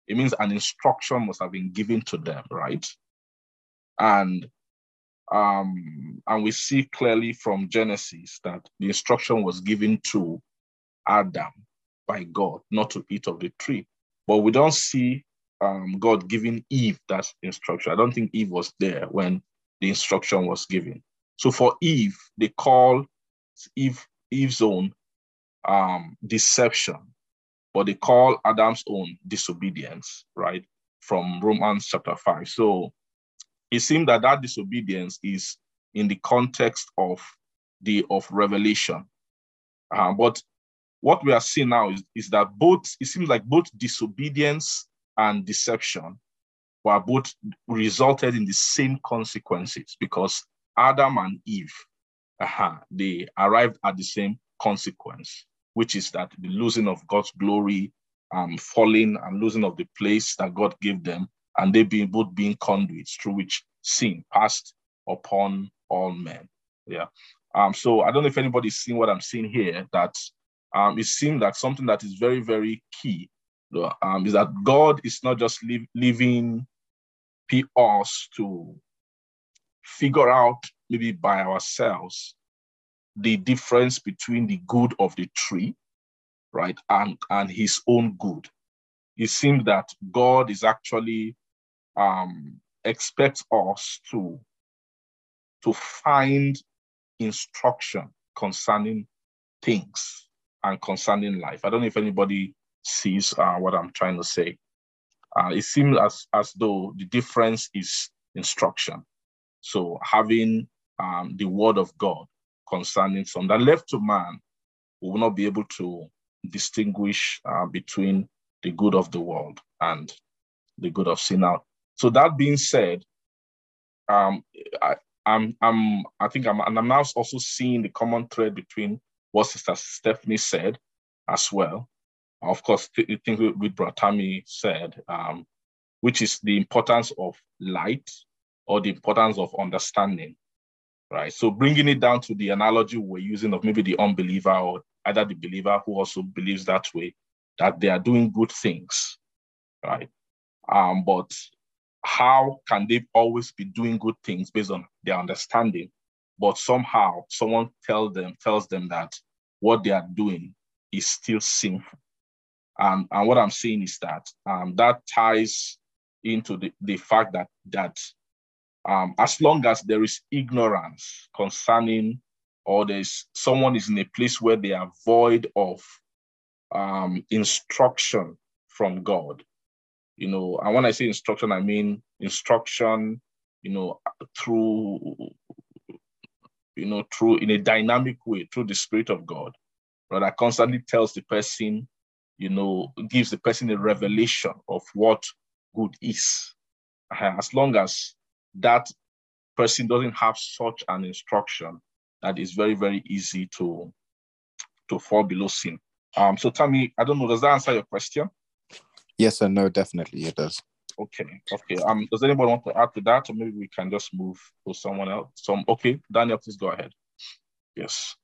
it means an instruction must have been given to them, right? And um, and we see clearly from Genesis that the instruction was given to Adam by God not to eat of the tree. But we don't see um, God giving Eve that instruction. I don't think Eve was there when the instruction was given. So for Eve, they call Eve, Eve's own um, deception, but they call Adam's own disobedience, right? From Romans chapter five. So it seemed that that disobedience is in the context of the of revelation. Uh, but what we are seeing now is, is that both, it seems like both disobedience and deception were both resulted in the same consequences, because Adam and Eve, uh-huh, they arrived at the same consequence, which is that the losing of God's glory, um, falling and losing of the place that God gave them, and they being both being conduits through which sin passed upon all men. Yeah. Um. So I don't know if anybody's seen what I'm seeing here, that Um, it seems that something that is very, very key um, is that God is not just leave, leaving us to figure out maybe by ourselves the difference between the good of the tree, right, and, and his own good. It seems that God is actually um, expects us to, to find instruction concerning things and concerning life. I don't know if anybody sees uh, what I'm trying to say. Uh, it seems as, as though the difference is instruction. So having um, the word of God concerning something that left to man, we will not be able to distinguish uh, between the good of the world and the good of sin. Now, so that being said, um, I, I'm, I'm, I think I'm, and I'm now also seeing the common thread between what Sister Stephanie said as well. Of course, the thing with Bratami said, um, which is the importance of light or the importance of understanding, right? So bringing it down to the analogy we're using of maybe the unbeliever or either the believer who also believes that way, that they are doing good things, right? Um, but how can they always be doing good things based on their understanding? But somehow someone tell them, tells them that what they are doing is still sinful. Um, and what I'm saying is that um, that ties into the, the fact that, that um, as long as there is ignorance concerning, or there's someone is in a place where they are void of um, instruction from God, you know, and when I say instruction, I mean instruction, you know, through... you know, through in a dynamic way, through the Spirit of God, right? That constantly tells the person, you know, gives the person a revelation of what good is. As long as that person doesn't have such an instruction, that is very, very easy to, to fall below sin. Um, so Tammy, I don't know, does that answer your question? Yes or no, definitely it does. Okay, okay. Um, does anybody want to add to that, or maybe we can just move to someone else? Some okay, Daniel, please go ahead. Yes.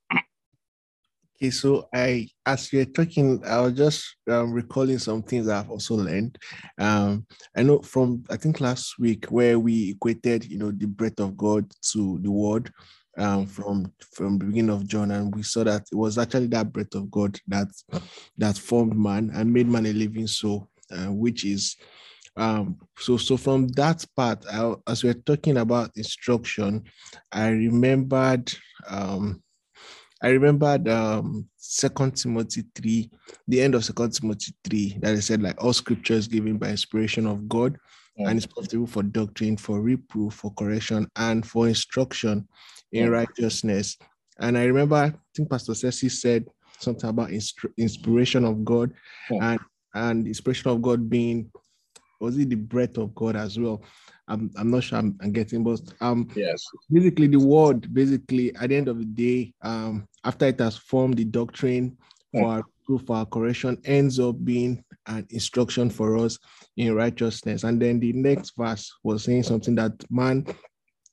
Okay, so I, as we are talking, I was just um, recalling some things that I've also learned. Um, I know from I think last week where we equated, you know, the breath of God to the word. Um, from from the beginning of John, and we saw that it was actually that breath of God that that formed man and made man a living soul, uh, which is. Um, so, so from that part, I, as we're talking about instruction, I remembered, um, I remembered um, Second Timothy three, the end of Second Timothy three, that it said, like, all scripture is given by inspiration of God, yeah, and is profitable for doctrine, for reproof, for correction, and for instruction in yeah. righteousness. And I remember, I think Pastor Ceci said something about instru- inspiration of God, yeah, and, and inspiration of God being was it the breath of God as well? I'm, I'm not sure I'm, I'm getting, but um, yes. Basically the word, basically at the end of the day, um, after it has formed the doctrine for our, for our correction, ends up being an instruction for us in righteousness. And then the next verse was saying something that man,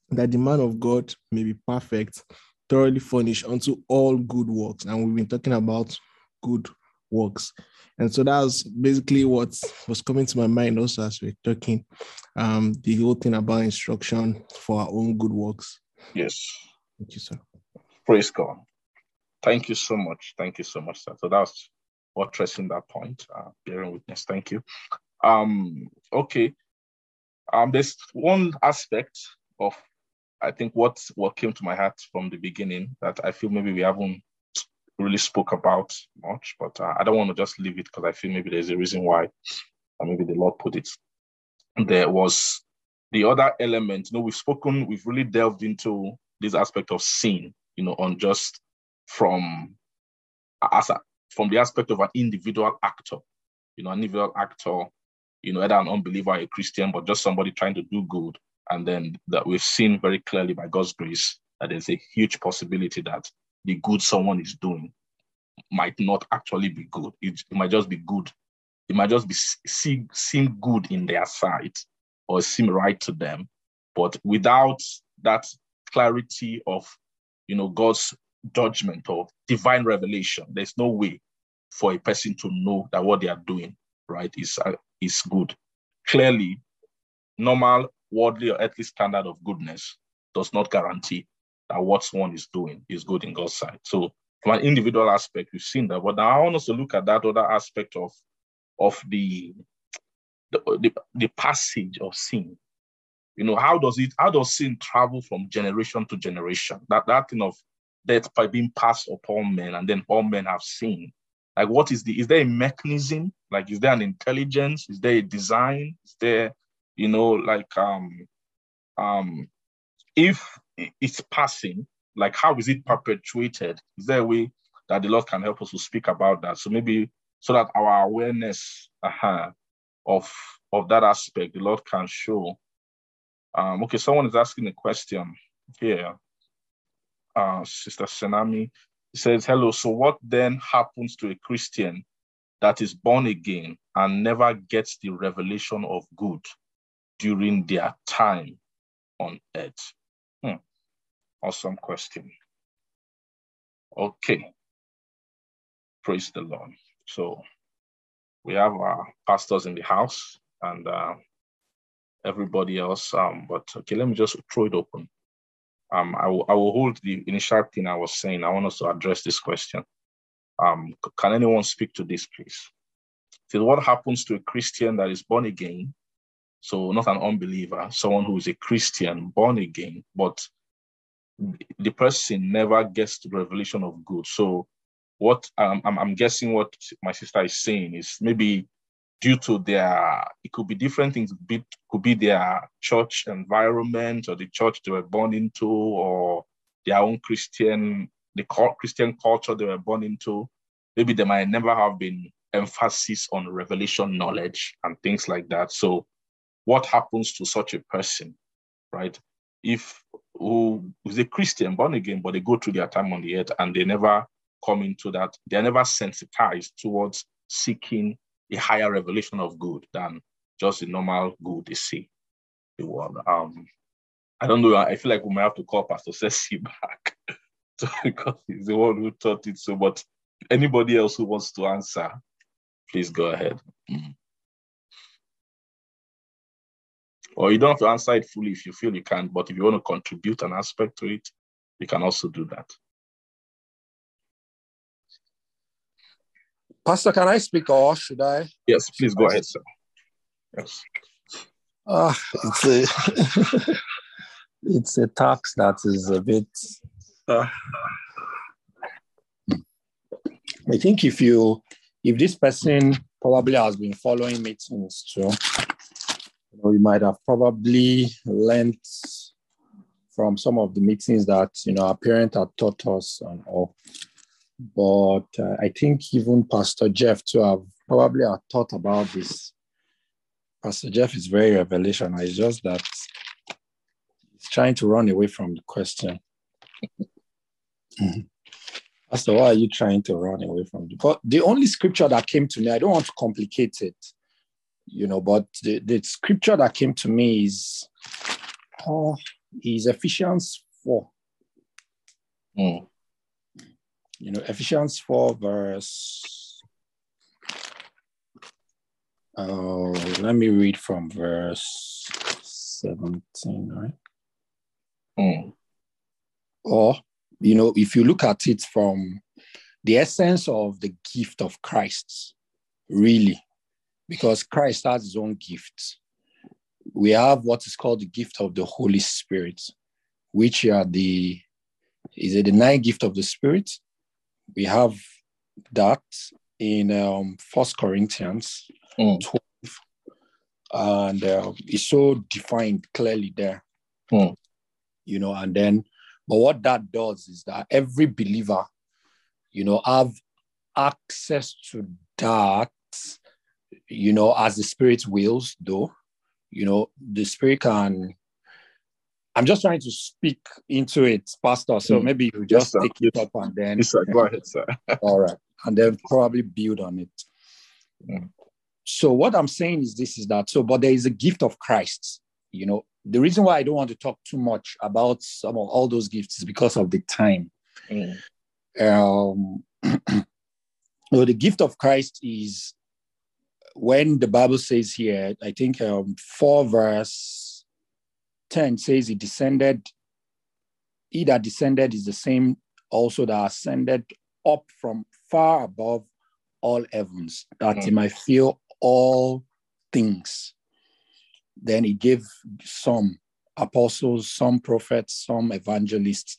that the man of God may be perfect, thoroughly furnished unto all good works. And we've been talking about good works. And so that was basically what was coming to my mind also as we're talking, um, the whole thing about instruction for our own good works. Yes. Thank you, sir. Praise God. Thank you so much. Thank you so much, sir. So that's what tracing that point, uh, bearing witness. Thank you. Um, okay. Um, there's one aspect of, I think, what, what came to my heart from the beginning that I feel maybe we haven't really spoke about much, but uh, I don't want to just leave it because I feel maybe there's a reason why, or maybe the Lord put it. There was the other element. You know, we've spoken, we've really delved into this aspect of sin, you know, on just from, as a, from the aspect of an individual actor, you know, an individual actor, you know, either an unbeliever or a Christian, but just somebody trying to do good. And then that we've seen very clearly by God's grace that there's a huge possibility that the good someone is doing might not actually be good. It, it might just be good. It might just be see, seem good in their sight or seem right to them. But without that clarity of, you know, God's judgment or divine revelation, there's no way for a person to know that what they are doing, right, is, uh, is good. Clearly, normal worldly or earthly standard of goodness does not guarantee that what one is doing is good in God's sight. So from an individual aspect, we've seen that. But now I want us to look at that other aspect of, of the, the, the, the passage of sin. You know, how does it, how does sin travel from generation to generation? That, that thing of death by being passed upon men and then all men have sinned. Like what is the, is there a mechanism? Like, is there an intelligence? Is there a design? Is there, you know, like, um, um, if it's passing, like how is it perpetuated? Is there a way that the Lord can help us to speak about that? So maybe so that our awareness uh-huh, of, of that aspect, the Lord can show. Um, okay, someone is asking a question here. Uh, Sister Senami says, hello, so what then happens to a Christian that is born again and never gets the revelation of good during their time on earth? Hmm. Awesome question. Okay. Praise the Lord. So we have our pastors in the house and uh, everybody else. Um, but okay, let me just throw it open. Um, I will, I will hold the initial thing I was saying. I want us to address this question. Um, can anyone speak to this, please? So what happens to a Christian that is born again? So not an unbeliever, someone who is a Christian, born again, but the person never gets to the revelation of good. So what um, I'm, I'm guessing what my sister is saying is maybe due to their, it could be different things, it could be, could be their church environment or the church they were born into or their own Christian, the Christian culture they were born into. Maybe there might never have been emphasis on revelation knowledge and things like that. So what happens to such a person, right? If who is a Christian born again, but they go through their time on the earth and they never come into that, they're never sensitized towards seeking a higher revelation of good than just the normal good they see the world. Um, I don't know, I feel like we might have to call Pastor Ceci back because he's the one who taught it so, but anybody else who wants to answer, please go ahead. Mm. Or you don't have to answer it fully if you feel you can, but if you want to contribute an aspect to it, you can also do that. Pastor, can I speak or should I? Yes, please go ahead, sir. Yes. Uh, it's, a, it's a task that is a bit... Uh, I think if you, if this person probably has been following meetings too, we might have probably learned from some of the meetings that, you know, our parents had taught us and all. But uh, I think even Pastor Jeff, too, have probably have thought about this. Pastor Jeff is very revelational. It's just that he's trying to run away from the question. Mm-hmm. Pastor, why are you trying to run away from the, but the only scripture that came to me, I don't want to complicate it, you know, but the, the scripture that came to me is, oh, is Ephesians four. Mm. You know, Ephesians four verse, oh, let me read from verse seventeen, right? Mm. Or, you know, if you look at it from the essence of the gift of Christ, really, because Christ has his own gift. We have what is called the gift of the Holy Spirit, which are the, is it the nine gift of the Spirit? We have that in um, First Corinthians mm. twelve, and uh, it's so defined clearly there, mm. you know, and then, but what that does is that every believer, you know, have access to that, you know, as the Spirit wills, though, you know, the Spirit can, I'm just trying to speak into it, Pastor, so maybe you just yes, take it up and then. Yes, sir. Go ahead, sir. All right. And then probably build on it. Yeah. So what I'm saying is this, is that, so, but there is a gift of Christ, you know. The reason why I don't want to talk too much about some of all those gifts is because of the time. Mm. Um, so the gift of Christ is when the Bible says here, I think um, four verse ten says he descended. He that descended is the same also that ascended up from far above all heavens, that mm. he might fill all things. Then he gave some apostles, some prophets, some evangelists,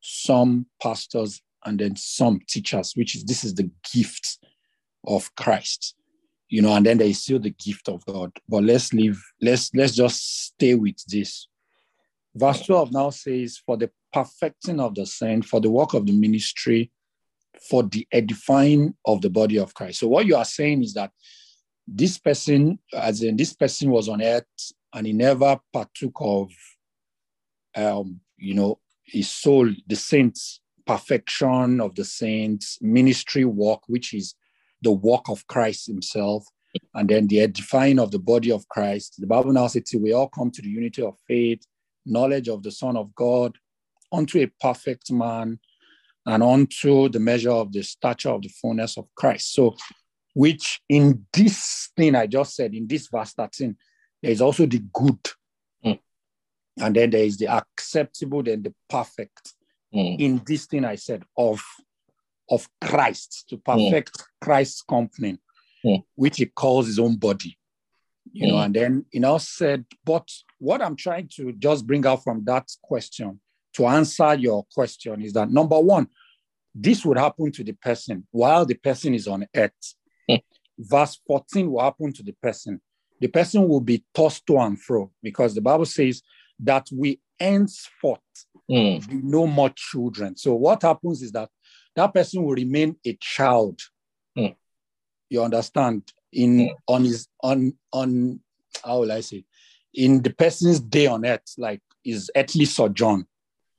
some pastors, and then some teachers, which is, this is the gift of Christ, you know, and then there is still the gift of God. But let's leave, let's, let's just stay with this. Verse twelve now says, for the perfecting of the saint, for the work of the ministry, for the edifying of the body of Christ. So what you are saying is that this person, as in this person was on earth and he never partook of, um, you know, his soul, the saints, perfection of the saints, ministry work, which is the work of Christ himself, and then the edifying of the body of Christ. The Bible now says, we all come to the unity of faith, knowledge of the Son of God, unto a perfect man, and unto the measure of the stature of the fullness of Christ. So, which in this thing I just said, in this verse thirteen, there is also the good. Mm. And then there is the acceptable, then the perfect. Mm. In this thing I said, of, of Christ, to perfect mm. Christ's company, mm. which he calls his own body. You mm. know, and then he now said, but what I'm trying to just bring out from that question, to answer your question, is that number one, this would happen to the person while the person is on earth. Verse fourteen will happen to the person. The person will be tossed to and fro, because the Bible says that we henceforth mm. be no more children. So what happens is that that person will remain a child. Mm. You understand? In mm. on his on on how will I say? In the person's day on earth, like his earthly sojourn,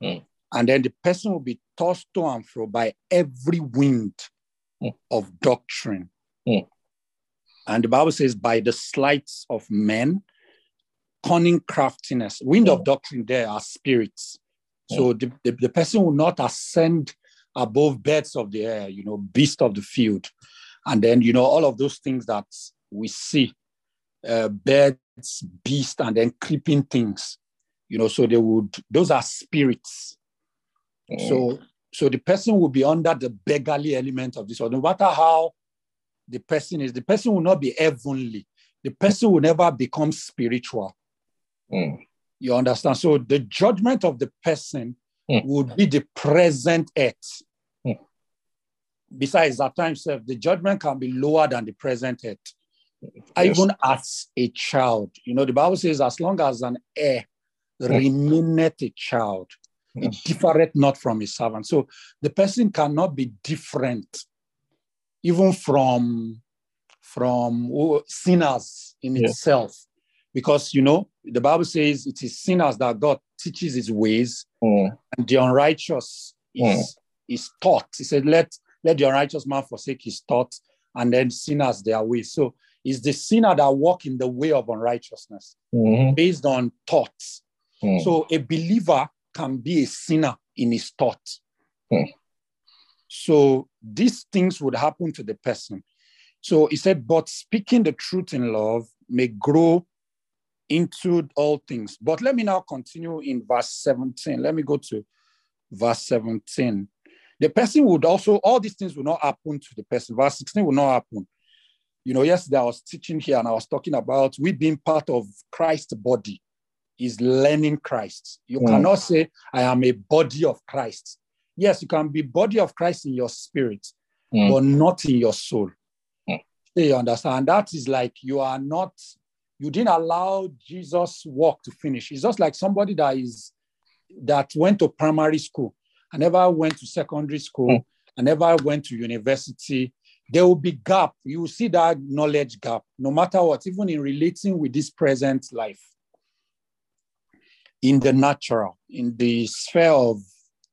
mm. and then the person will be tossed to and fro by every wind mm. of doctrine. Mm. And the Bible says, by the sleights of men, cunning craftiness. Wind mm. of doctrine there are spirits. Mm. So the, the, the person will not ascend above birds of the air, you know, beast of the field. And then, you know, all of those things that we see, uh, birds, beasts, and then creeping things, you know, so they would, those are spirits. Mm. So, so the person will be under the beggarly element of this. Or no matter how the person is, the person will not be heavenly. The person will never become spiritual. Mm. You understand? So the judgment of the person mm. would be the present earth. Mm. Besides, at times, the judgment can be lower than the present earth. Yes. Even as a child. You know, the Bible says, as long as an heir mm. remaineth a child, mm. it differeth not from a servant. So the person cannot be different even from, from sinners in yes. itself. Because, you know, the Bible says it is sinners that God teaches his ways, mm. and the unrighteous is, mm. is taught. He said, let, let the unrighteous man forsake his thoughts, and then sinners their ways. So it's the sinner that walk in the way of unrighteousness, mm. based on thoughts. Mm. So a believer can be a sinner in his thoughts. Mm. So these things would happen to the person. So he said, but speaking the truth in love may grow into all things. But let me now continue in verse seventeen. Let me go to verse seventeen. The person would also, all these things will not happen to the person. Verse sixteen will not happen. You know, yesterday I was teaching here and I was talking about we being part of Christ's body is learning Christ. You mm. cannot say, I am a body of Christ. Yes, you can be body of Christ in your spirit, mm. but not in your soul. Mm. You understand? That is like you are not, you didn't allow Jesus' walk to finish. It's just like somebody that is that went to primary school and never went to secondary school mm. and never went to university. There will be gap. You will see that knowledge gap, no matter what, even in relating with this present life. In the natural, in the sphere of,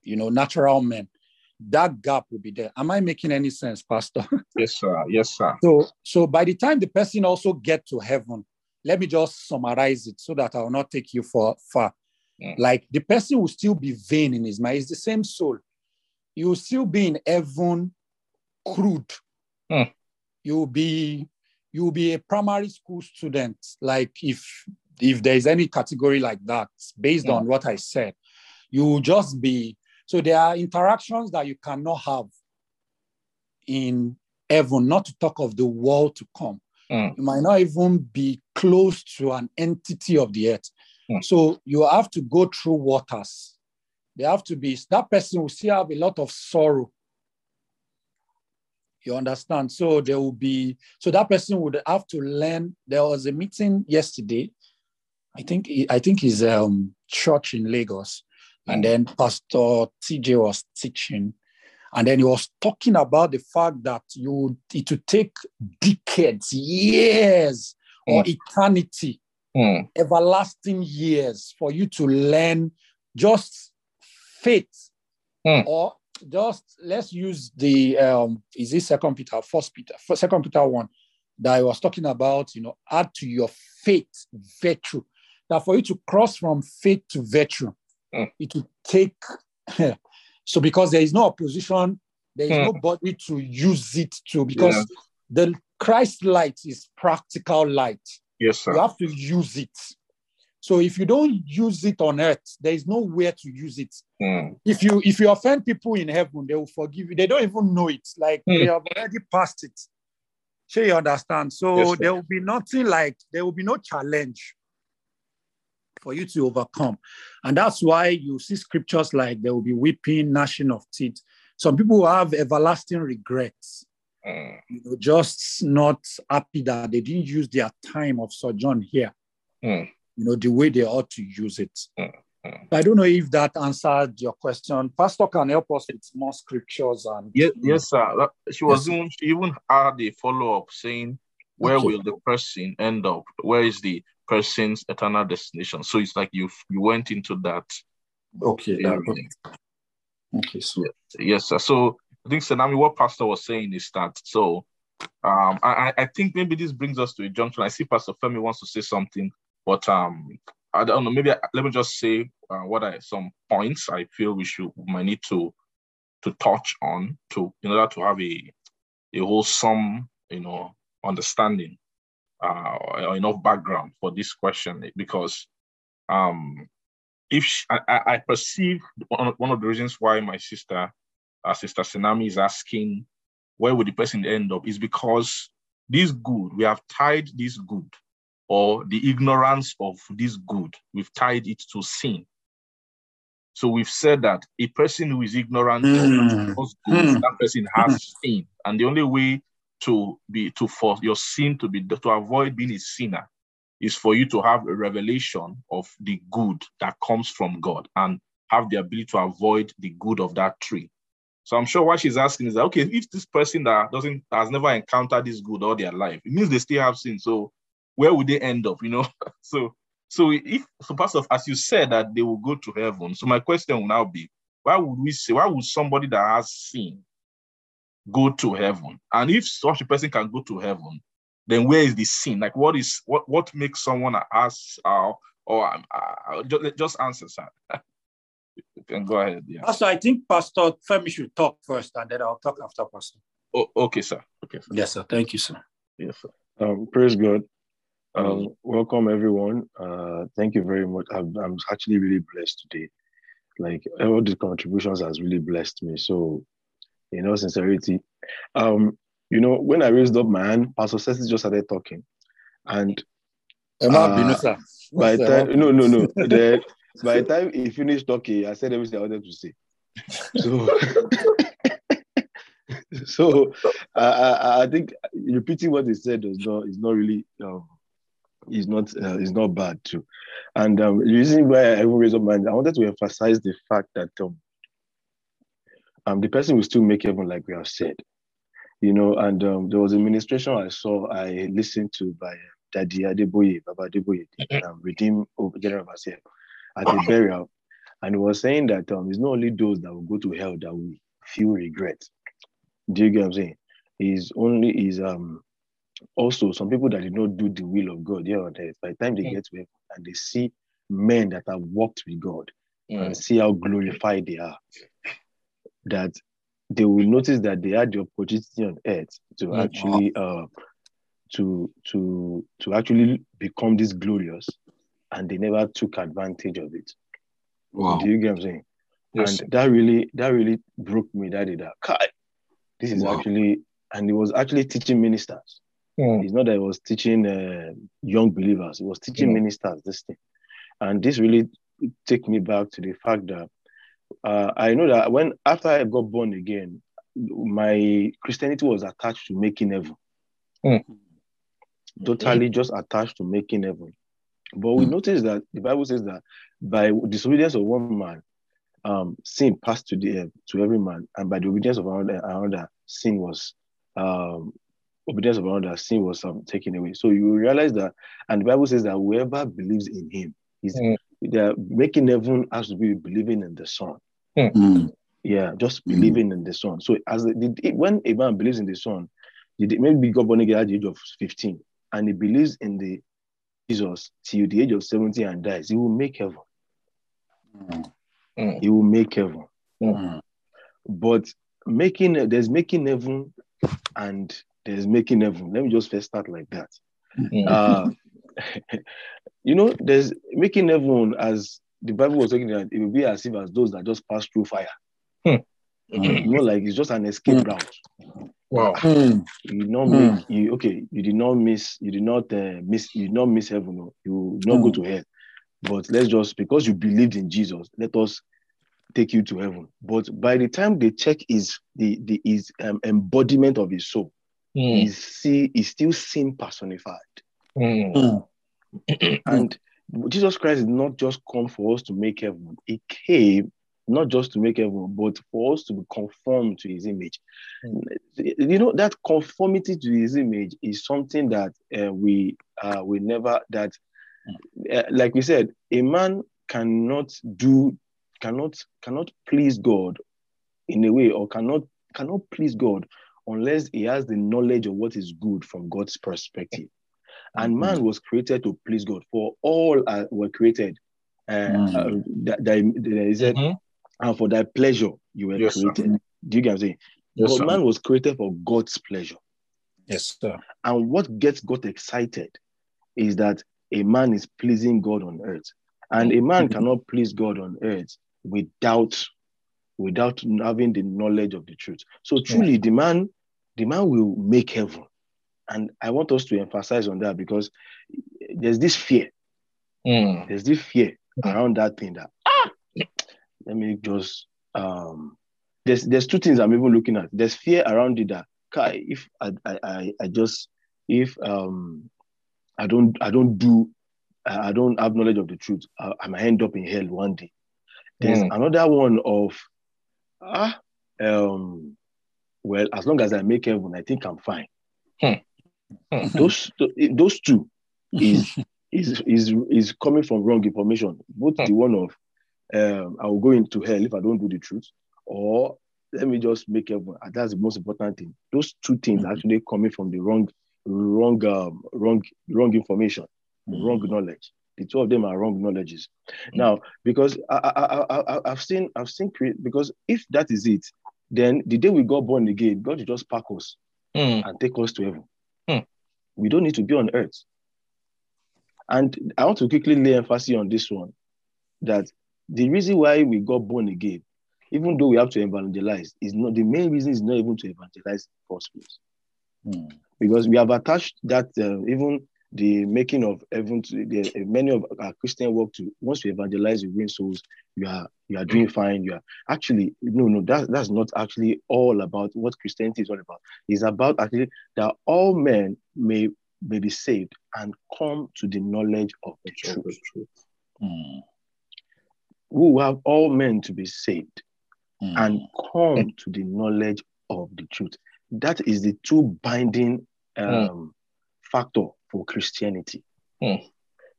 you know, natural men, that gap will be there. Am I making any sense, Pastor? Yes, sir. Yes, sir. So, so by the time the person also gets to heaven, let me just summarize it so that I will not take you for far. Mm. Like the person will still be vain in his mind. It's the same soul. You will still be in heaven crude. Mm. You will be, you will be a primary school student. Like if, if there is any category like that, based mm. on what I said, you will just be. So there are interactions that you cannot have in heaven, not to talk of the world to come. Mm. You might not even be close to an entity of the earth. Mm. So you have to go through waters. There have to be, that person will still have a lot of sorrow. You understand? So there will be, so that person would have to learn. There was a meeting yesterday. I think, I think it's a um, church in Lagos. And then Pastor T J was teaching. And then he was talking about the fact that you it would take decades, years, mm. or eternity, mm. everlasting years for you to learn just faith. Mm. Or just, let's use the, um, is it Second Peter, First Peter, Second Peter one, that I was talking about, you know, add to your faith, virtue. That for you to cross from faith to virtue, Mm. it will take, so because there is no opposition, there is mm. nobody to use it to, because yeah. the Christ light is practical light. Yes, sir. You have to use it. So if you don't use it on earth, there is nowhere to use it. Mm. If you if you offend people in heaven, they will forgive you. They don't even know it. Like mm. they have already passed it. So you understand? So yes, there will be nothing like, there will be no challenge for you to overcome. And that's why you see scriptures like there will be weeping, gnashing of teeth. Some people have everlasting regrets, mm. you know, just not happy that they didn't use their time of sojourn here, mm. you know, the way they ought to use it. Mm. Mm. I don't know if that answered your question. Pastor can help us with more scriptures. And yes, yes sir. She was yes. even, she even had a follow-up saying, where okay. will the person end up? Where is the person's eternal destination? So it's like you you went into that. Okay. That, okay. okay so. Yes, sir. So I think Senami, what Pastor was saying is that, so um, I, I think maybe this brings us to a junction. I see Pastor Femi wants to say something, but um, I don't know. Maybe I, let me just say uh, what are some points I feel we should we might need to to touch on to in order to have a a wholesome, you know, understanding uh, or enough background for this question, because um, if she, I, I perceive one of, one of the reasons why my sister, uh, sister Senami is asking, where would the person end up, is because this good, we have tied this good or the ignorance of this good, we've tied it to sin. So we've said that a person who is ignorant mm. of God's good, mm. that person has mm. sin. And the only way to be to for your sin to be to avoid being a sinner is for you to have a revelation of the good that comes from God and have the ability to avoid the good of that tree. So I'm sure what she's asking is that, okay, if this person that doesn't has never encountered this good all their life, it means they still have sin. So where would they end up, you know? So, so if, so Pastor, as you said that they will go to heaven, so my question will now be, why would we say, why would somebody that has sin go to heaven? And if such a person can go to heaven, then where is the sin? Like, what is, what, what makes someone ask, uh, or uh, just, just answer, sir? You can go ahead. Yeah. Pastor, I think Pastor Femi should talk first, and then I'll talk after Pastor. Oh, okay, sir. Okay, sir. Yes, sir. Thank you, sir. Yes, sir. Um, praise God. Um, mm-hmm. Welcome, everyone. Uh, thank you very much. I'm, I'm actually really blessed today. Like, all the contributions has really blessed me. So, you know, sincerity. Um, you know, when I raised up my hand, Pastor Ceci just started talking, and uh, uh, by the time, no, no, no. The, by the time he finished talking, I said everything I wanted to say. So, so uh, I, I think repeating what he said is not is not really um, is not uh, is not bad too. And um, the reason why I even raised up my hand, I wanted to emphasize the fact that um, um the person will still make heaven, like we have said. You know, and um, there was a ministration I saw, I listened to by Daddy Adeboye, Baba Adeboye, um, Redeem of General Basia at the burial. And he was saying that um, it's not only those that will go to hell that will feel regret. Do you get what I'm saying? It's only, is um, also some people that did not do the will of God here on earth. By the time they mm. get to heaven and they see men that have walked with God mm. and see how glorified they are, that they will notice that they had the opportunity on earth to actually uh, to to to actually become this glorious, and they never took advantage of it. Wow. Do you get what I'm saying? Yes. And that really that really broke me that day. That Kai, this is wow. actually, and it was actually teaching ministers. Mm. It's not that it was teaching uh, young believers; it was teaching mm. ministers this thing. And this really took me back to the fact that. Uh, I know that when after I got born again, my Christianity was attached to making heaven. Mm. Totally mm. just attached to making heaven. But we mm. notice that the Bible says that by disobedience of one man, um, sin passed to the uh, to every man, and by the obedience of another, another sin was um, obedience of another sin was um, taken away. So you realize that, and the Bible says that whoever believes in him is. Mm. They're making heaven has to be believing in the Son. Mm. Yeah, just believing mm. in the Son. So as the, when a man believes in the Son, maybe God born again at the age of fifteen, and he believes in the Jesus till the age of seventy and dies, he will make heaven. Mm. Mm. He will make heaven. Mm. But making there's making heaven and there's making heaven. Let me just first start like that. Mm. Uh, you know, there's making heaven, as the Bible was talking about, it will be as if as those that just pass through fire. Hmm. Mm-hmm. You know, like it's just an escape mm. route. Wow. Mm. You did not mm. make, you, okay, you did not miss, you did not uh, miss, you did not miss heaven. No. You did not mm. go to hell. But let's just, because you believed in Jesus, let us take you to heaven. But by the time they check his, the, the, his um, embodiment of his soul, mm. he's, see, he's still sin personified. Mm. And Jesus Christ did not just come for us to make heaven. He came not just to make heaven, but for us to be conformed to his image. Mm. You know, that conformity to his image is something that uh, we uh, we never, that, uh, like we said, a man cannot do, cannot, cannot please God in a way, or cannot, cannot please God unless he has the knowledge of what is good from God's perspective. And man was created to please God. For all uh, were created. Uh, mm-hmm. that, that, that is it, mm-hmm. And for thy pleasure you were yes, created. Sir. Do you get what I'm saying? Yes, but sir. Man was created for God's pleasure. Yes, sir. And what gets God excited is that a man is pleasing God on earth. And a man mm-hmm. cannot please God on earth without, without having the knowledge of the truth. So truly, yeah. the man, the man will make heaven. And I want us to emphasize on that, because there's this fear. Mm. There's this fear around that thing that, ah, let me just, um, there's there's two things I'm even looking at. There's fear around it that, if I I, I just, if um, I don't, I don't do, I don't have knowledge of the truth, I, I might end up in hell one day. There's mm. another one of, ah, um, well, as long as I make heaven, I think I'm fine. Hmm. Those those two is is is is coming from wrong information. Both the one of um, I will go into hell if I don't do the truth, or let me just make heaven. And that's the most important thing. Those two things mm-hmm. are actually coming from the wrong, wrong, um, wrong, wrong information, mm-hmm. wrong knowledge. The two of them are wrong knowledges. Mm-hmm. Now, because I, I, I, I, I've seen, I've seen, because if that is it, then the day we got born again, God will just pack us mm-hmm. and take us to heaven. Mm-hmm. We don't need to be on earth. And I want to quickly lay emphasis on this one, that the reason why we got born again, even though we have to evangelize, is not the main reason is not even to evangelize the gospels. Mm. Because we have attached that uh, even the making of even the, many of our Christian work to once we evangelize, we win souls. You are you are doing fine. You are actually no no that that's not actually all about what Christianity is all about. It's about actually that all men may may be saved and come to the knowledge of the truth. truth. Mm. We will have all men to be saved. Mm. And come to the knowledge of the truth. That is the two binding um, mm. factor for Christianity. Mm.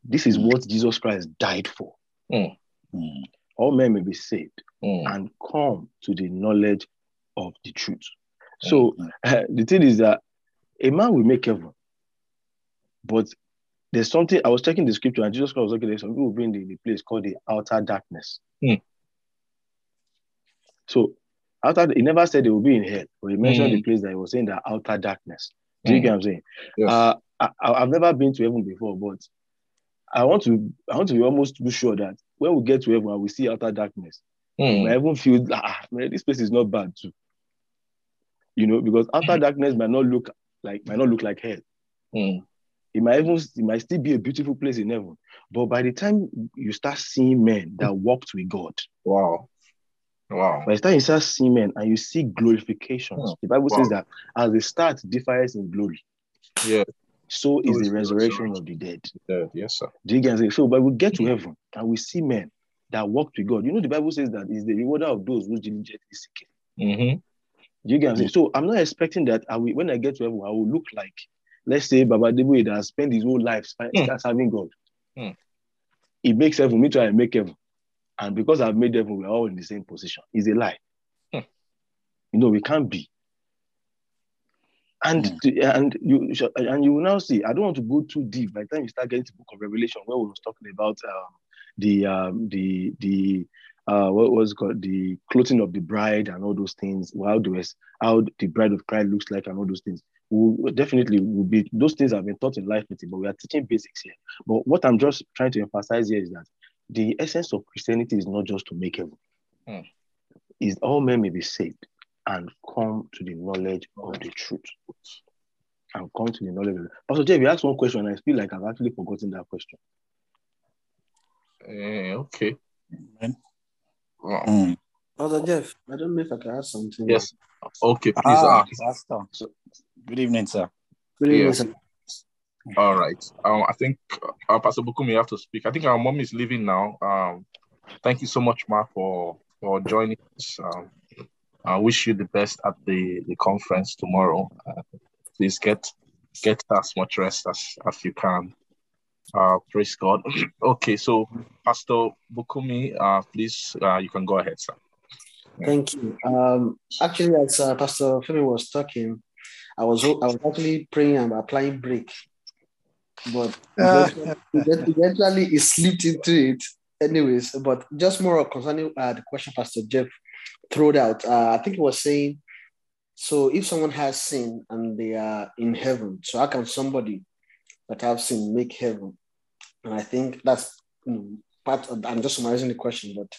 This is what Jesus Christ died for. Mm. Mm. All men may be saved mm. and come to the knowledge of the truth. Mm. So uh, the thing is that a man will make heaven, but there's something, I was checking the scripture and Jesus Christ was looking at some people being in the place called the outer darkness. Mm. So after he never said they will be in hell, but he mentioned mm. the place that he was saying the outer darkness. Do you mm. get what I'm saying? Yes. Uh, I, I've never been to heaven before, but I want to I want to be almost too sure that when we get to heaven and we see outer darkness, mm. I even feel ah, man, this place is not bad too. You know, because outer darkness might not look like might not look like hell. Mm. It might even it might still be a beautiful place in heaven, but by the time you start seeing men that walked with God, wow. Wow. By the time you start seeing men and you see glorifications, oh, the Bible wow. says that as the start differs in glory, yeah, so is the resurrection of the dead. dead. Yes, sir. Do you guys say so? But we get to heaven and we see men that walk with God. You know, the Bible says that is the rewarder of those who diligently seek it. Mm-hmm. Do you guys say so? I'm not expecting that I will, when I get to heaven, I will look like, let's say, Baba Adeboye that has spent his whole life mm. serving God. Mm. He makes heaven, me try and make heaven. And because I've made heaven, we're all in the same position. It's a lie. Hmm. You know, we can't be. And, hmm. and, you, and you will now see, I don't want to go too deep. By the time you start getting to the book of Revelation, where we were talking about um, the, um, the, the uh, what was it called? The clothing of the bride and all those things, how, do we, how the bride of Christ looks like and all those things. We'll definitely will be, those things have been taught in life, but we are teaching basics here. But what I'm just trying to emphasize here is that the essence of Christianity is not just to make heaven. Mm. It's all men may be saved and come to the knowledge of the truth. And come to the knowledge of the truth. Pastor J, you asked one question, and I feel like I've actually forgotten that question. Uh, okay. Amen. Wow. Mm. Pastor Jeff, I don't know if I can ask something. Yes. Okay, please ah, ask. So, good evening, sir. Good evening, yes. sir. All right. Um, I think uh, Pastor Bukunmi, you have to speak. I think our mom is leaving now. Um, thank you so much, Ma, for, for joining us. Um, I wish you the best at the, the conference tomorrow. Uh, please get get as much rest as, as you can. Uh, praise God. Okay, so Pastor Bukunmi, uh, please, uh, you can go ahead, sir. Yeah. Thank you. Um, actually, as uh, Pastor Femi was talking, I was I was actually praying and applying break. But eventually he slipped into it anyways. But just more concerning uh, the question Pastor Jeff threw out, uh, I think he was saying, so if someone has sin and they are in heaven, so how can somebody that have sin make heaven? And I think that's you know, part of, I'm just summarizing the question, but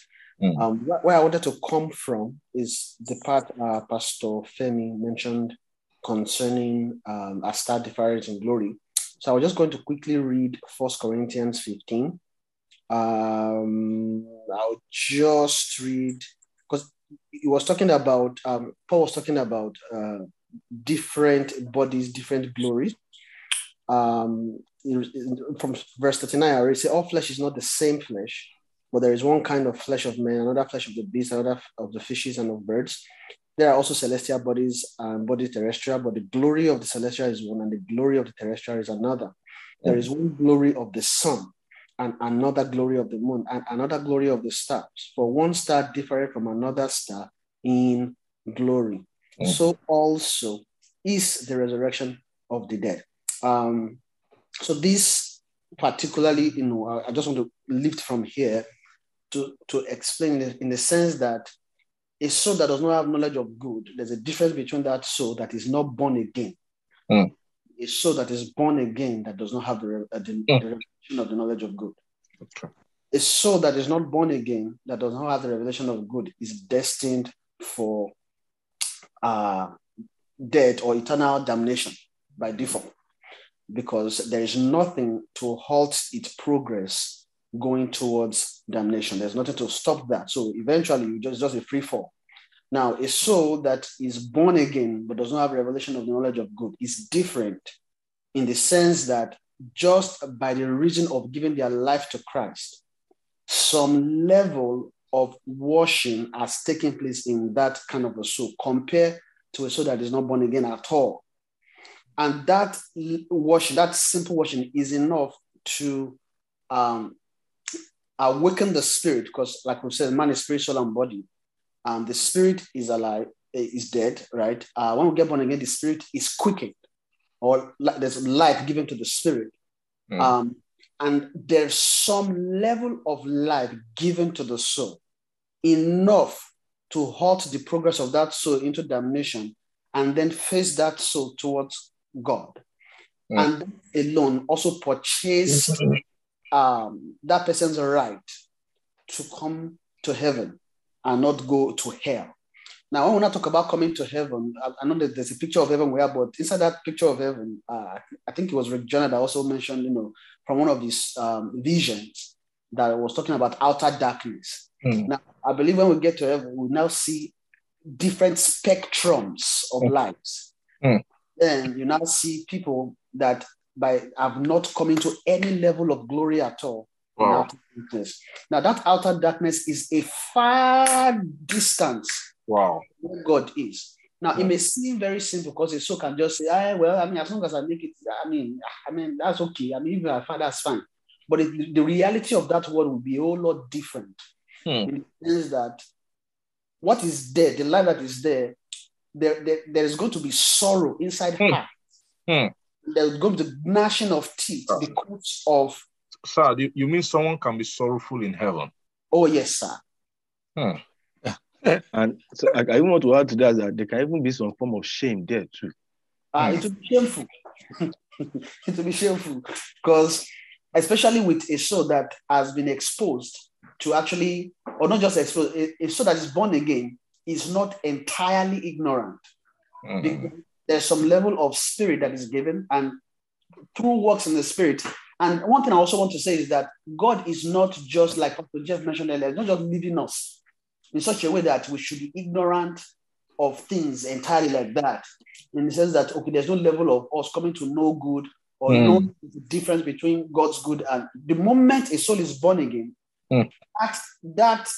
mm. um, where I wanted to come from is the part uh, Pastor Femi mentioned concerning um, a star difference in glory. So I was just going to quickly read First Corinthians fifteen. Um, I'll just read, because he was talking about, um, Paul was talking about uh, different bodies, different glories. Um, from verse thirty-nine, I already say, all flesh is not the same flesh, but there is one kind of flesh of men, another flesh of the beasts, another of the fishes and of birds. There are also celestial bodies and bodies terrestrial, but the glory of the celestial is one and the glory of the terrestrial is another. There is one glory of the sun, and another glory of the moon, and another glory of the stars. For one star differeth from another star in glory. Mm-hmm. So also is the resurrection of the dead. Um, so this particularly, you know, I just want to lift from here to, to explain it in the sense that a soul that does not have knowledge of good, there's a difference between that soul that is not born again. Mm. A soul that is born again that does not have the, uh, the, mm. the revelation of the knowledge of good. Okay. A soul that is not born again, that does not have the revelation of good, is destined for uh, death or eternal damnation by default, because there is nothing to halt its progress going towards damnation. There's nothing to stop that. So eventually, you just, just a free fall. Now, a soul that is born again but does not have revelation of the knowledge of good is different in the sense that just by the reason of giving their life to Christ, some level of washing has taken place in that kind of a soul compared to a soul that is not born again at all. And that washing, that simple washing, is enough to um, awaken the spirit, because like we said, man is spirit, soul, and body. Um, the spirit is alive, is dead, right? Uh, when we get born again, the spirit is quickened, or there's life given to the spirit. Mm. Um, and there's some level of life given to the soul, enough to halt the progress of that soul into damnation, and then face that soul towards God. Mm. And that alone also purchased um, that person's right to come to heaven and not go to hell. Now, I want to talk about coming to heaven. I, I know that there's a picture of heaven where, but inside that picture of heaven, uh, I think it was Rick Jonah that also mentioned, you know, from one of these um, visions that was talking about outer darkness. Mm. Now, I believe when we get to heaven, we now see different spectrums of mm. lives. Mm. Then you now see people that by have not come into any level of glory at all. Wow. Now, that outer darkness is a far distance wow. where God is. Now, wow. it may seem very simple because a soul can just say, ah, well, I mean, as long as I make it, I mean, I mean, that's okay. I mean, even if I find that's fine. But it, the reality of that word will be a whole lot different. Hmm. In the sense that what is there, the life that is there, there, there, there is going to be sorrow inside hmm. heart. Hmm. There's going to be gnashing of teeth oh. because of Sir, you, you mean someone can be sorrowful in heaven? Oh, yes, sir. Hmm. And so I, I want to add to that that there can even be some form of shame there, too. Uh, hmm. It will be shameful. It will be shameful because, especially with a soul that has been exposed to actually, or not just exposed, a, a soul that is born again is not entirely ignorant. Hmm. There's some level of spirit that is given, and through works in the spirit. And one thing I also want to say is that God is not just, like Pastor Jeff mentioned earlier, not just leading us in such a way that we should be ignorant of things entirely like that. In the sense that, okay, there's no level of us coming to know good or mm. no difference between God's good. And the moment a soul is born again, mm. that, that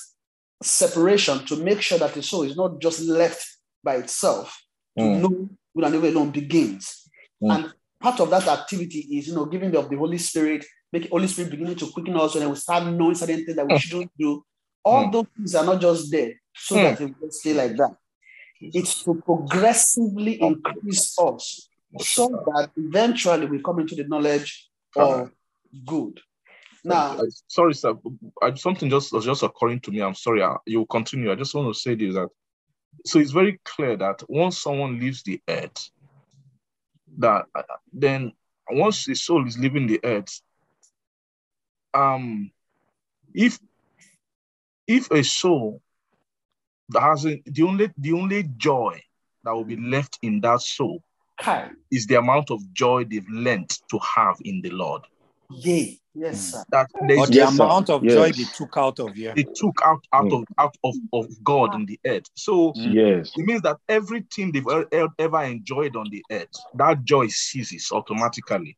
separation to make sure that the soul is not just left by itself to mm. know good and evil alone begins. Mm. And part of that activity is, you know, giving of the Holy Spirit, make Holy Spirit beginning to quicken us, and then we start knowing certain things that we shouldn't do. All mm. those things are not just there so mm. that we will stay like that. It's to progressively increase us so that eventually we come into the knowledge of good. Now, sorry, sir, something just was just occurring to me. I'm sorry. You continue. I just want to say this, that so it's very clear that once someone leaves the earth, that then once the soul is leaving the earth, um, if if a soul that hasn't, the only the only joy that will be left in that soul okay. is the amount of joy they've learned to have in the Lord. Yay, yes, sir. That or the yes, amount sir. of yes. joy they took out of you. They took out out mm. of out of, of God in the earth. So yes. it means that everything they've ever enjoyed on the earth, that joy ceases automatically.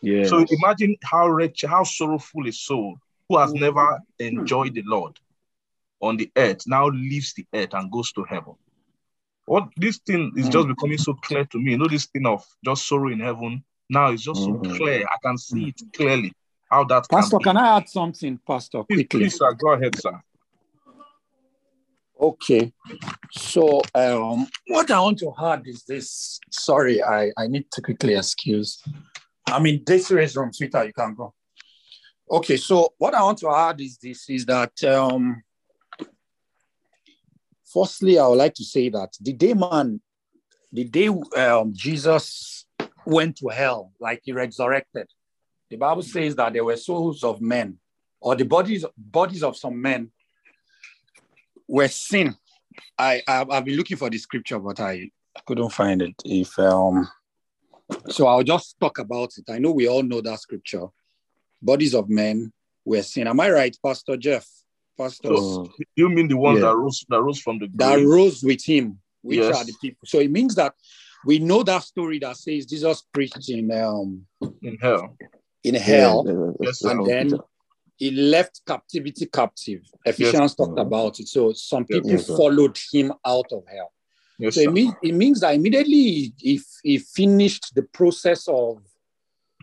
Yes. So imagine how rich, how sorrowful a soul who has mm. never enjoyed the Lord on the earth now leaves the earth and goes to heaven. What this thing is mm. just becoming so clear to me. You know, this thing of just sorrow in heaven, Now it's just mm-hmm. so clear. I can see it clearly. How that Pastor, can, can I add something, Pastor? Please, quickly. Please, sir. Go ahead, sir. Okay. So um, what I want to add is this. Sorry, I, I need to quickly excuse. I mean, this is from Twitter. You can go. Okay, so what I want to add is this, is that um, firstly, I would like to say that the day man, the day um, Jesus went to hell, like he resurrected, the Bible says that there were souls of men, or the bodies, bodies of some men were seen. I, I, I've been looking for the scripture, but I couldn't find it. If um, so I'll just talk about it. I know we all know that scripture. Bodies of men were seen. Am I right, Pastor Jeff? Pastor, so, you mean the ones yeah. that rose that rose from the grave? That rose with him, which yes. are the people. So it means that we know that story that says Jesus preached in um in hell, in hell, yeah, yes, and then Peter. He left captivity captive. Ephesians yes, talked sir. about it. So some people yes, followed him out of hell. Yes, so it, mean, it means that immediately he, he finished the process of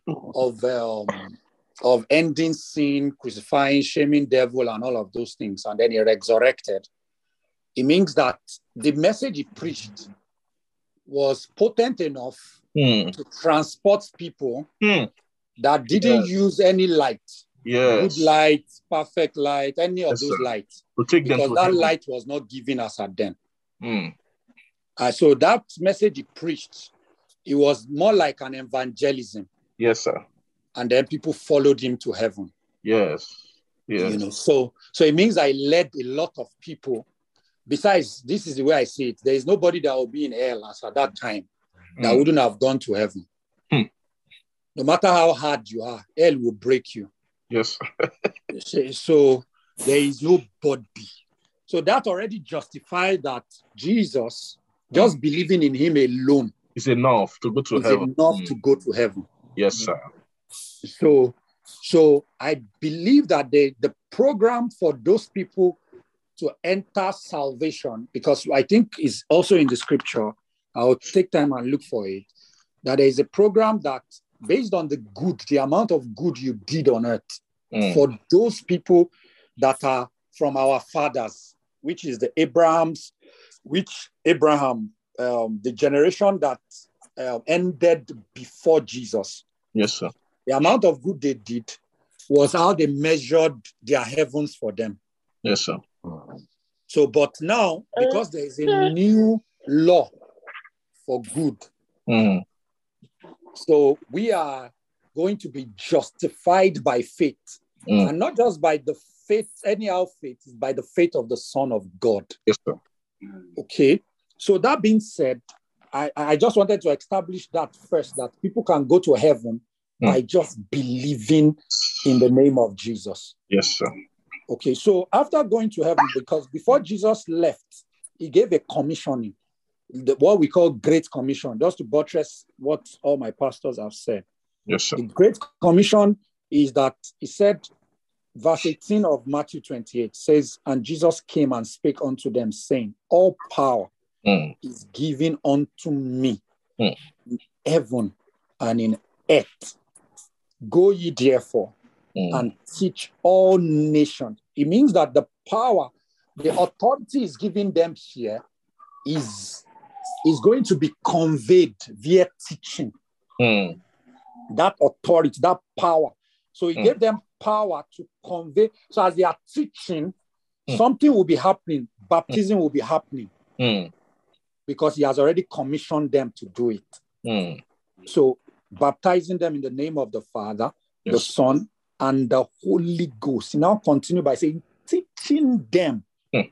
of um. of ending sin, crucifying, shaming devil, and all of those things, and then he resurrected. It means that the message he preached was potent enough mm. to transport people mm. that didn't yes. use any light, yes. good light, perfect light, any of yes, those sir. lights, we'll take because them that heaven. light was not given us at then. Mm. Uh, so that message he preached, it was more like an evangelism. Yes, sir. And then people followed him to heaven. Yes. Yes. You know, so, so it means I led a lot of people. Besides, this is the way I see it. There is nobody that will be in hell as at that time that mm. wouldn't have gone to heaven. Mm. No matter how hard you are, hell will break you. Yes. so, so there is nobody. So that already justified that Jesus, mm. just believing in him alone, is enough to go to heaven. Enough mm. to go to heaven. Yes, sir. So, so I believe that the, the program for those people to enter salvation, because I think it's also in the scripture, I'll take time and look for it, that there is a program that based on the good, the amount of good you did on earth, mm. for those people that are from our fathers, which is the Abrahams, which Abraham, um, the generation that uh, ended before Jesus. Yes, sir. The amount of good they did was how they measured their heavens for them. Yes, sir. So, but now, because there is a new law for good, mm. so we are going to be justified by faith. Mm. And not just by the faith, anyhow faith, it's by the faith of the Son of God. Yes, sir. Okay. So that being said, I, I just wanted to establish that first, that people can go to heaven by just believing in the name of Jesus. Yes, sir. Okay, so after going to heaven, because before Jesus left, he gave a commissioning, the, what we call Great Commission, just to buttress what all my pastors have said. Yes, sir. The Great Commission is that he said, verse eighteen of Matthew twenty-eight says, and Jesus came and spake unto them, saying, all power mm. is given unto me mm. in heaven and in earth. Go ye therefore mm. and teach all nations. It means that the power, the authority is given them here is, is going to be conveyed via teaching. Mm. That authority, that power. So he mm. gave them power to convey. So as they are teaching, mm. something will be happening. Baptism mm. will be happening mm. because he has already commissioned them to do it. Mm. So baptizing them in the name of the Father, yes. the Son, and the Holy Ghost. Now continue by saying, teaching them. Mm.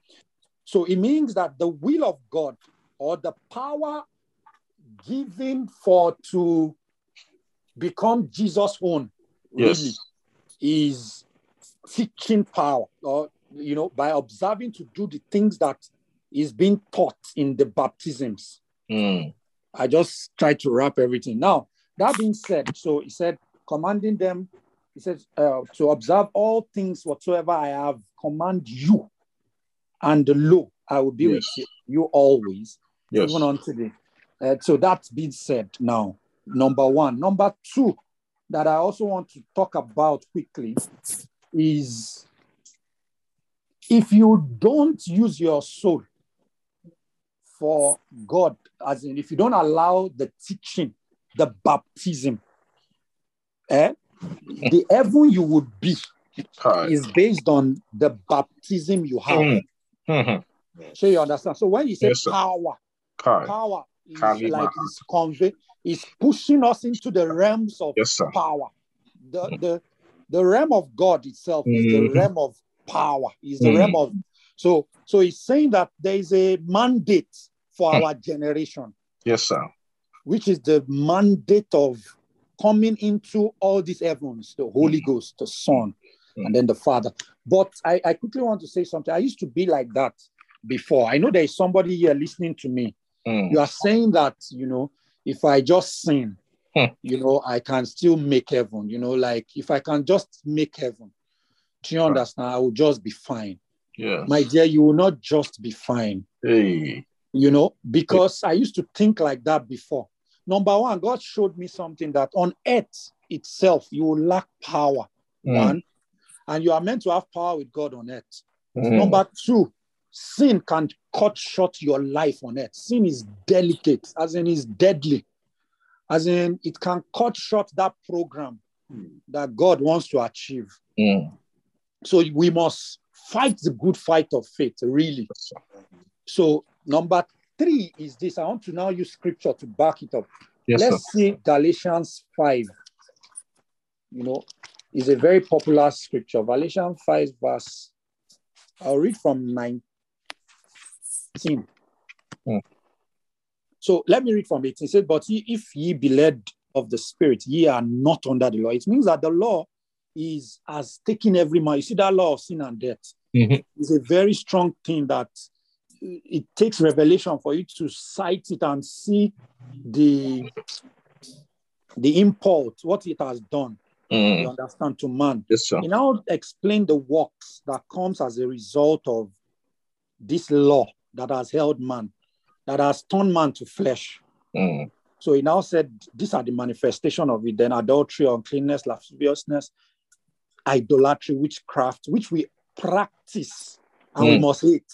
So it means that the will of God, or the power given for to become Jesus' own, yes. really, is teaching power, or, you know, by observing to do the things that is being taught in the baptisms. Mm. I just try to wrap everything now. That being said, so he said, commanding them, he says, uh, to observe all things whatsoever I have command you, and lo, I will be yes. with you, you always, yes. even unto the. Uh, so that's been said now. number one. Number two that I also want to talk about quickly is if you don't use your soul for God, as in if you don't allow the teaching, the baptism, eh, the heaven you would be is based on the baptism you have. Mm-hmm. Mm-hmm. So you understand? So when you say yes, power, God. Power is God. Like it's convey, it's pushing us into the realms of yes, power. The, the, the realm of God itself mm-hmm. is the realm of power, is the mm-hmm. realm of... So, so it's saying that there is a mandate for our generation. Yes, sir. Which is the mandate of coming into all these heavens, the Holy mm-hmm. Ghost, the Son, mm-hmm. and then the Father. But I, I quickly want to say something. I used to be like that before. I know there is somebody here listening to me. Mm. You are saying that, you know, if I just sin, mm. you know, I can still make heaven. You know, like if I can just make heaven, do you understand? I will just be fine. Yeah, my dear, you will not just be fine. Hey. You know, because I used to think like that before. Number one, God showed me something that on earth itself, you will lack power. Mm. One, and you are meant to have power with God on earth. Mm. Number two, sin can cut short your life on earth. Sin is delicate, as in it's deadly. As in it can cut short that program mm. that God wants to achieve. Mm. So we must fight the good fight of faith, really. So number three is this. I want to now use scripture to back it up. Yes, Let's sir. see Galatians five. You know, is a very popular scripture. Galatians five verse, I'll read from nineteen. Hmm. So let me read from eighteen. It says, but if ye be led of the Spirit, ye are not under the law. It means that the law is as taking every man. You see that law of sin and death. Mm-hmm. It's a very strong thing that it takes revelation for you to sight it and see the, the import, what it has done, mm. you understand, to man. Yes, sir. He now explain the works that comes as a result of this law that has held man, that has turned man to flesh. Mm. So he now said, these are the manifestation of it, then adultery, uncleanness, lasciviousness, idolatry, witchcraft, which we practice and mm. we must hate.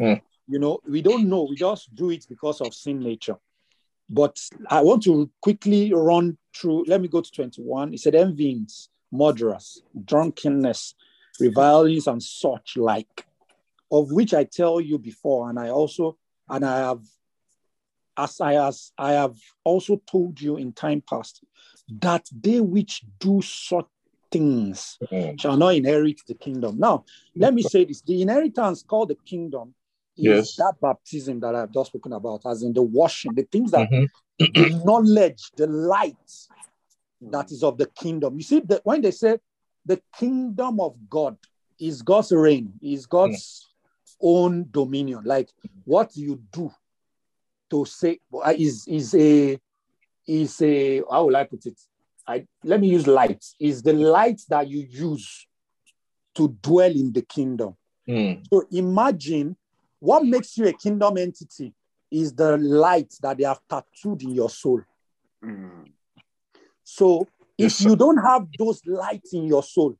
Mm. You know, we don't know. We just do it because of sin nature. But I want to quickly run through. Let me go to twenty-one. It said envyings, murderers, drunkenness, revilings, and such like, of which I tell you before, and I also, and I have, as I, as I have also told you in time past, that they which do such things mm. shall not inherit the kingdom. Now, let me say this. The inheritance called the kingdom is yes. that baptism that I've just spoken about, as in the washing, the things that mm-hmm. the knowledge, the light that is of the kingdom. You see, that when they say the kingdom of God is God's reign, is God's mm. own dominion, like what you do to say is, is a, is a, how would I put it? I, let me use light. Is the light that you use to dwell in the kingdom. Mm. So imagine what makes you a kingdom entity is the light that they have tattooed in your soul. Mm. So if yes, you don't have those lights in your soul,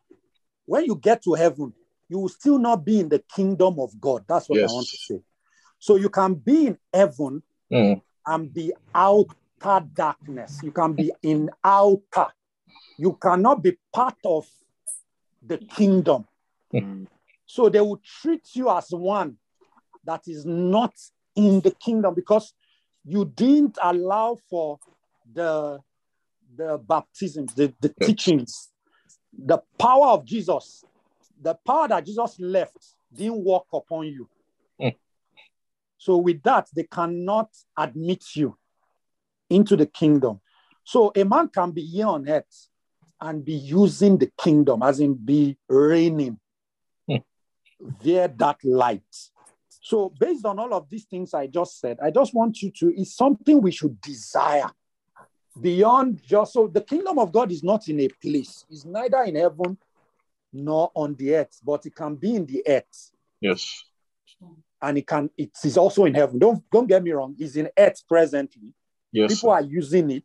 when you get to heaven, you will still not be in the kingdom of God. That's what yes. I want to say. So you can be in heaven mm. and be out darkness. You can be in outer. You cannot be part of the kingdom. Mm. So they will treat you as one that is not in the kingdom because you didn't allow for the, the baptisms, the, the teachings, the power of Jesus. The power that Jesus left didn't work upon you. Mm. So with that, they cannot admit you into the kingdom. So a man can be here on earth and be using the kingdom, as in be reigning mm. via that light. So based on all of these things I just said, I just want you to, it's something we should desire beyond just, so the kingdom of God is not in a place. It's neither in heaven nor on the earth, but it can be in the earth. Yes. And it can, it is also in heaven. Don't, don't get me wrong. It's in earth presently. Yes, people sir. Are using it,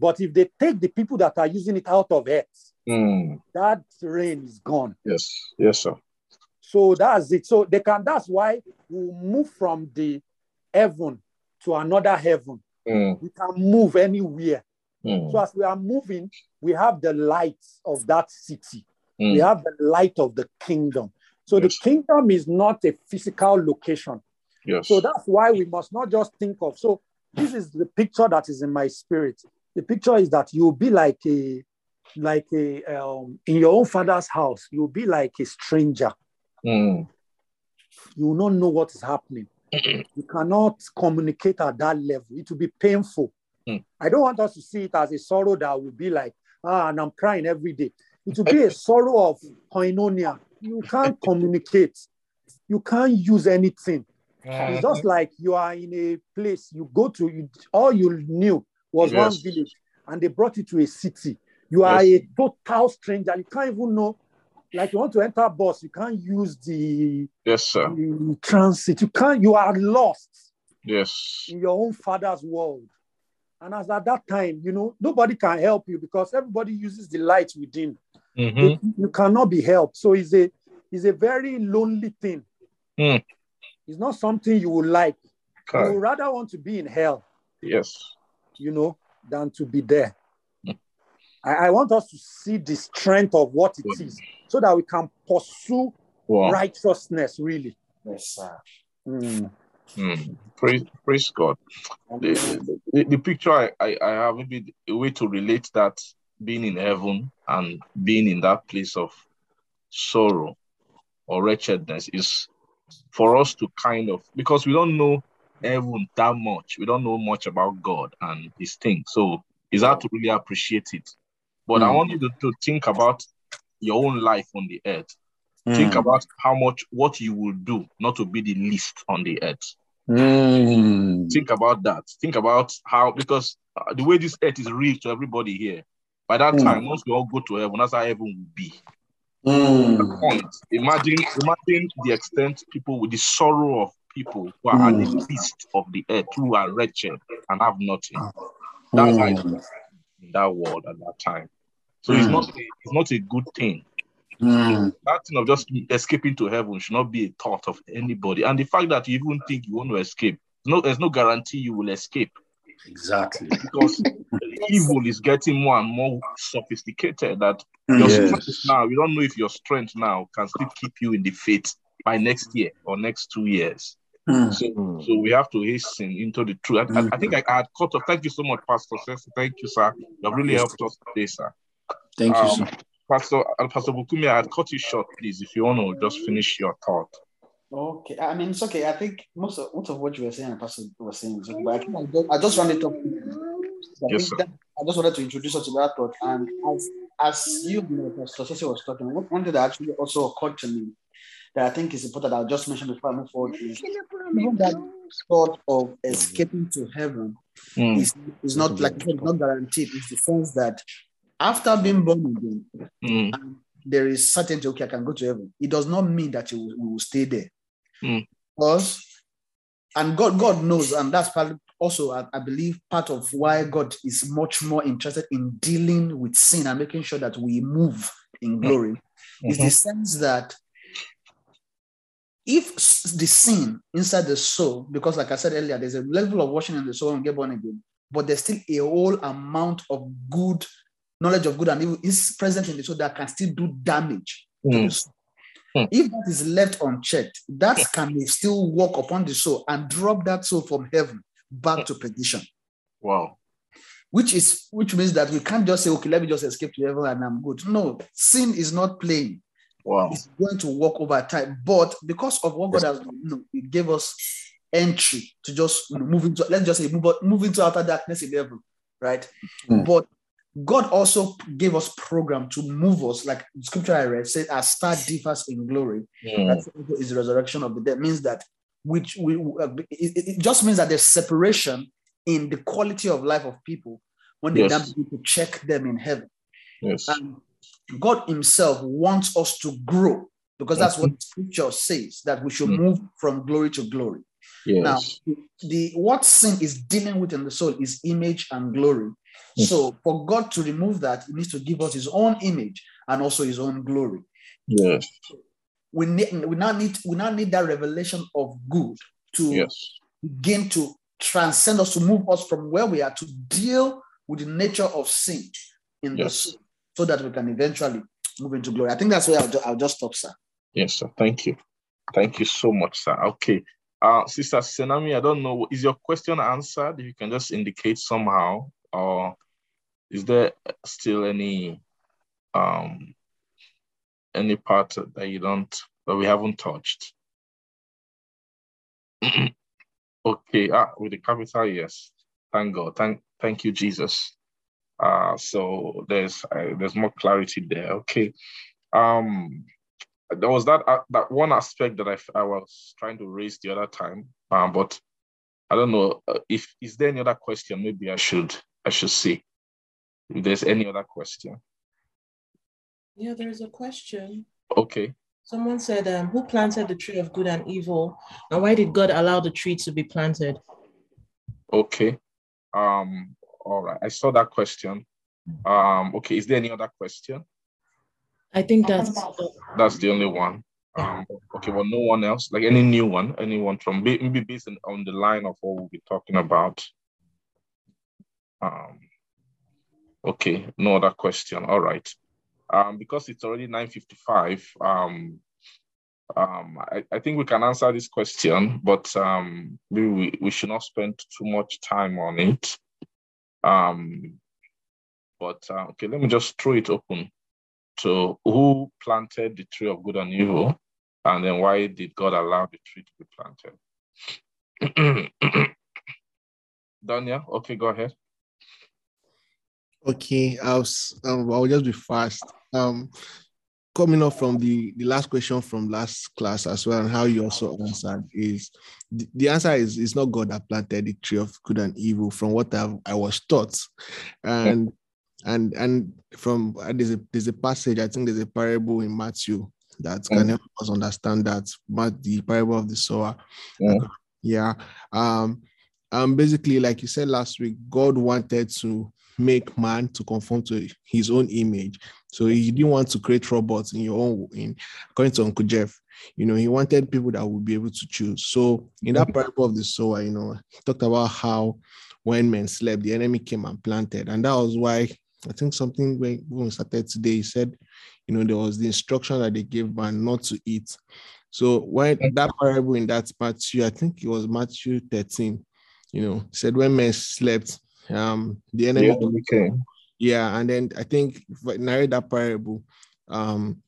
But if they take the people that are using it out of it, mm. that rain is gone. Yes, yes, sir. So that's it. So they can. That's why we move from the heaven to another heaven. Mm. We can move anywhere. Mm. So as we are moving, we have the light of that city. Mm. We have the light of the kingdom. So yes. the kingdom is not a physical location. Yes. So that's why we must not just think of. So this is the picture that is in my spirit. The picture is that you'll be like a, like a, um, in your own father's house, you'll be like a stranger. Mm. You will not know what is happening. You cannot communicate at that level. It will be painful. Mm. I don't want us to see it as a sorrow that will be like, ah, and I'm crying every day. It will be a sorrow of koinonia. You can't communicate. You can't use anything. Mm-hmm. It's just like you are in a place, you go to, you, all you knew was yes. one village, and they brought you to a city. You are yes. a total stranger. You can't even know, like you want to enter a bus, you can't use the, yes, sir. the transit. You can't, you are lost yes. in your own father's world. And as at that time, you know, nobody can help you because everybody uses the light within. Mm-hmm. It, you cannot be helped. So it's a, it's a very lonely thing. Mm. It's not something you would like. Okay. You would rather want to be in hell. Yes. You know, than to be there. Mm. I, I want us to see the strength of what it mm. is so that we can pursue wow. righteousness, really. Yes, sir. Mm. Mm. Praise, praise God. The, the, the picture I, I, I have, maybe a way to relate that being in heaven and being in that place of sorrow or wretchedness is for us to kind of, because we don't know heaven that much. We don't know much about God and his things. So it's hard to really appreciate it. But mm. I want you to, to think about your own life on the earth. Mm. Think about how much, what you will do not to be the least on the earth. Mm. Think about that. Think about how, because the way this earth is real to everybody here, by that mm. time, once we all go to heaven, that's how heaven will be. Mm. Imagine, imagine the extent people with the sorrow of people who are mm. at the least of the earth, who are wretched and have nothing. That's mm. how it was in that world at that time. So mm. it's not a, it's not a good thing. Mm. So that thing of just escaping to heaven should not be a thought of anybody. And the fact that you even think you want to escape, no, there's no guarantee you will escape. Exactly. Because evil is getting more and more sophisticated. That your yes. strength now, you don't know if your strength now can still keep you in the faith by next year or next two years. Mm. So, so we have to hasten into the truth. I, I, I think I, I had caught up. Thank you so much, Pastor Ceci. Thank you, sir. You have really helped us today, sir. Thank um, you, sir. Pastor, Pastor Bukunmi, I had cut you short, please, if you want to just finish your thought. Okay, I mean, it's okay. I think most of, most of what you were saying, Pastor was saying, okay, but I, think I, just, I just wanted to I, yes, sir. That, I just wanted to introduce us to that thought. And as, as you, Pastor Ceci, was talking, one thing that actually also occurred to me that I think is important, I'll just mention before I move forward, is even that thought of escaping to heaven mm. is, is not like not guaranteed. It's the sense that after being born again, mm. and there is certainty, okay, I can go to heaven. It does not mean that you will, you will stay there. Mm. Because, and God, God knows, and that's part, also, I, I believe, part of why God is much more interested in dealing with sin and making sure that we move in glory, mm-hmm. is the sense that if the sin inside the soul, because like I said earlier, there's a level of washing in the soul and get born again, but there's still a whole amount of good knowledge of good and evil is present in the soul that can still do damage mm. to the soul. Mm. If that is left unchecked, that yeah. can still walk upon the soul and drop that soul from heaven back mm. to perdition. Wow. Which is which means that we can't just say, okay, let me just escape to heaven and I'm good. No, sin is not playing. Wow. It's going to walk over time. But because of what yes. God has done, you know, it gave us entry to just you know, move into, let's just say, move, move into outer darkness eleven, right? Mm. But God also gave us program to move us, like the scripture I read said, "Our star differs in glory." Mm. That's is the resurrection of the dead. Means that which we uh, it, it just means that there's separation in the quality of life of people when they yes. begin to check them in heaven. Yes, and God Himself wants us to grow because that's mm-hmm. what the scripture says that we should mm. move from glory to glory. Yes. Now, the what sin is dealing with in the soul is image and glory. Yes. So for God to remove that, he needs to give us his own image and also his own glory. Yes. We need we now need we now need that revelation of good to yes. begin to transcend us, to move us from where we are, to deal with the nature of sin in yes. the soul, so that we can eventually move into glory. I think that's where I'll, I'll just stop, sir. Yes, sir. Thank you. Thank you so much, sir. Okay. Uh, Sister Senami, I don't know, is your question answered? If you can just indicate somehow, or is there still any um, any part that you don't, that we haven't touched? Okay, ah, with the capital, yes. Thank God. Thank, thank you, Jesus. Uh, so there's uh, there's more clarity there. Okay. Um, there was that uh, that one aspect that I, I was trying to raise the other time, um, but I don't know if is there any other question. Maybe I should I should see if there's any other question. Yeah, there's a question. Okay. Someone said, um, "Who planted the tree of good and evil, and why did God allow the tree to be planted?" Okay. Um. All right. I saw that question. Um. Okay. Is there any other question? I think that's that's the only one. Um, okay, well, no one else, like any new one, anyone from maybe based on the line of what we'll be talking about. Um, okay, no other question. All right, um, because it's already nine fifty-five. Um, um, I, I think we can answer this question, but um, maybe we we should not spend too much time on it. Um, but uh, okay, let me just throw it open. So who planted the tree of good and evil? And then why did God allow the tree to be planted? Daniel, okay, go ahead. Okay, I'll, um, I'll just be fast. Um, coming up from the, the last question from last class as well, and how you also answered is, the, the answer is it's not God that planted the tree of good and evil from what I've, I was taught. And yeah. And and from uh, there's a there's a passage, I think there's a parable in Matthew that yeah. can help us understand that, but the parable of the sower. Yeah. Uh, yeah. Um, um basically, like you said last week, God wanted to make man to conform to his own image. So he didn't want to create robots in your own in according to Uncle Jeff. You know, he wanted people that would be able to choose. So in that parable of the sower, you know, he talked about how when men slept, the enemy came and planted, and that was why. I think something when we started today, he said, you know, there was the instruction that they gave man not to eat. So when that parable in that Matthew, I think it was Matthew thirteen, you know, said when men slept, um, the enemy yeah, okay. yeah, and then I think if I narrate that parable, um,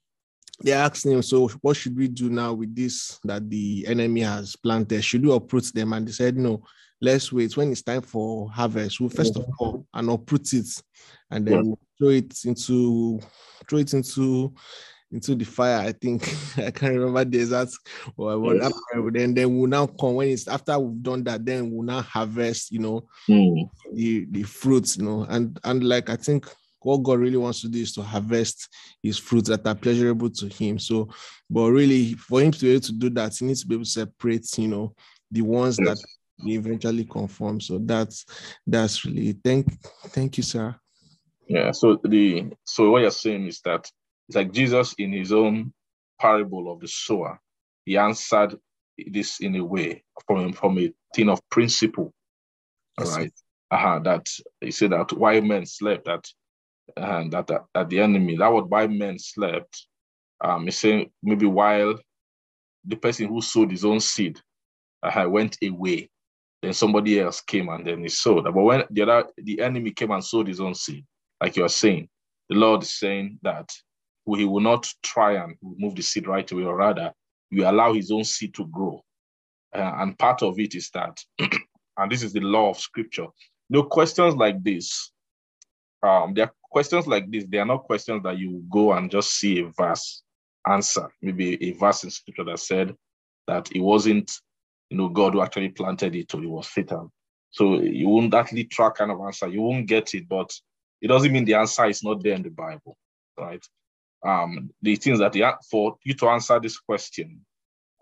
they asked him, so what should we do now with this that the enemy has planted? Should we uproot them? And they said, no. Let's wait. When it's time for harvest, we'll first of all and uproot it, and then we'll throw it into throw it into into the fire. I think I can't remember the exact or what yes. happened. Then then we'll now come when it's after we've done that. Then we'll now harvest. You know mm. the the fruits. You know and and like I think what God really wants to do is to harvest his fruits that are pleasurable to him. So, but really for him to be able to do that, he needs to be able to separate. You know the ones yes. that. Eventually conform. So that's that's really thank thank you, sir. Yeah. So the so what you're saying is that it's like Jesus in his own parable of the sower, he answered this in a way from from a thing of principle, yes. right? Uh-huh, that he said that why men slept, that uh, that uh, that the enemy that was why men slept. Um, he's saying maybe while the person who sowed his own seed uh, went away. Then somebody else came and then he sowed. But when the other, the enemy came and sowed his own seed, like you are saying, the Lord is saying that he will not try and remove the seed right away, or rather, you allow his own seed to grow. Uh, and part of it is that, and this is the law of Scripture. No questions like this. Um, there are questions like this. They are not questions that you go and just see a verse answer. Maybe a verse in Scripture that said that it wasn't. You know, God who actually planted it, or it was Satan. So you won't actually try kind of answer. You won't get it, but it doesn't mean the answer is not there in the Bible, right? Um, the things that they for you to answer this question,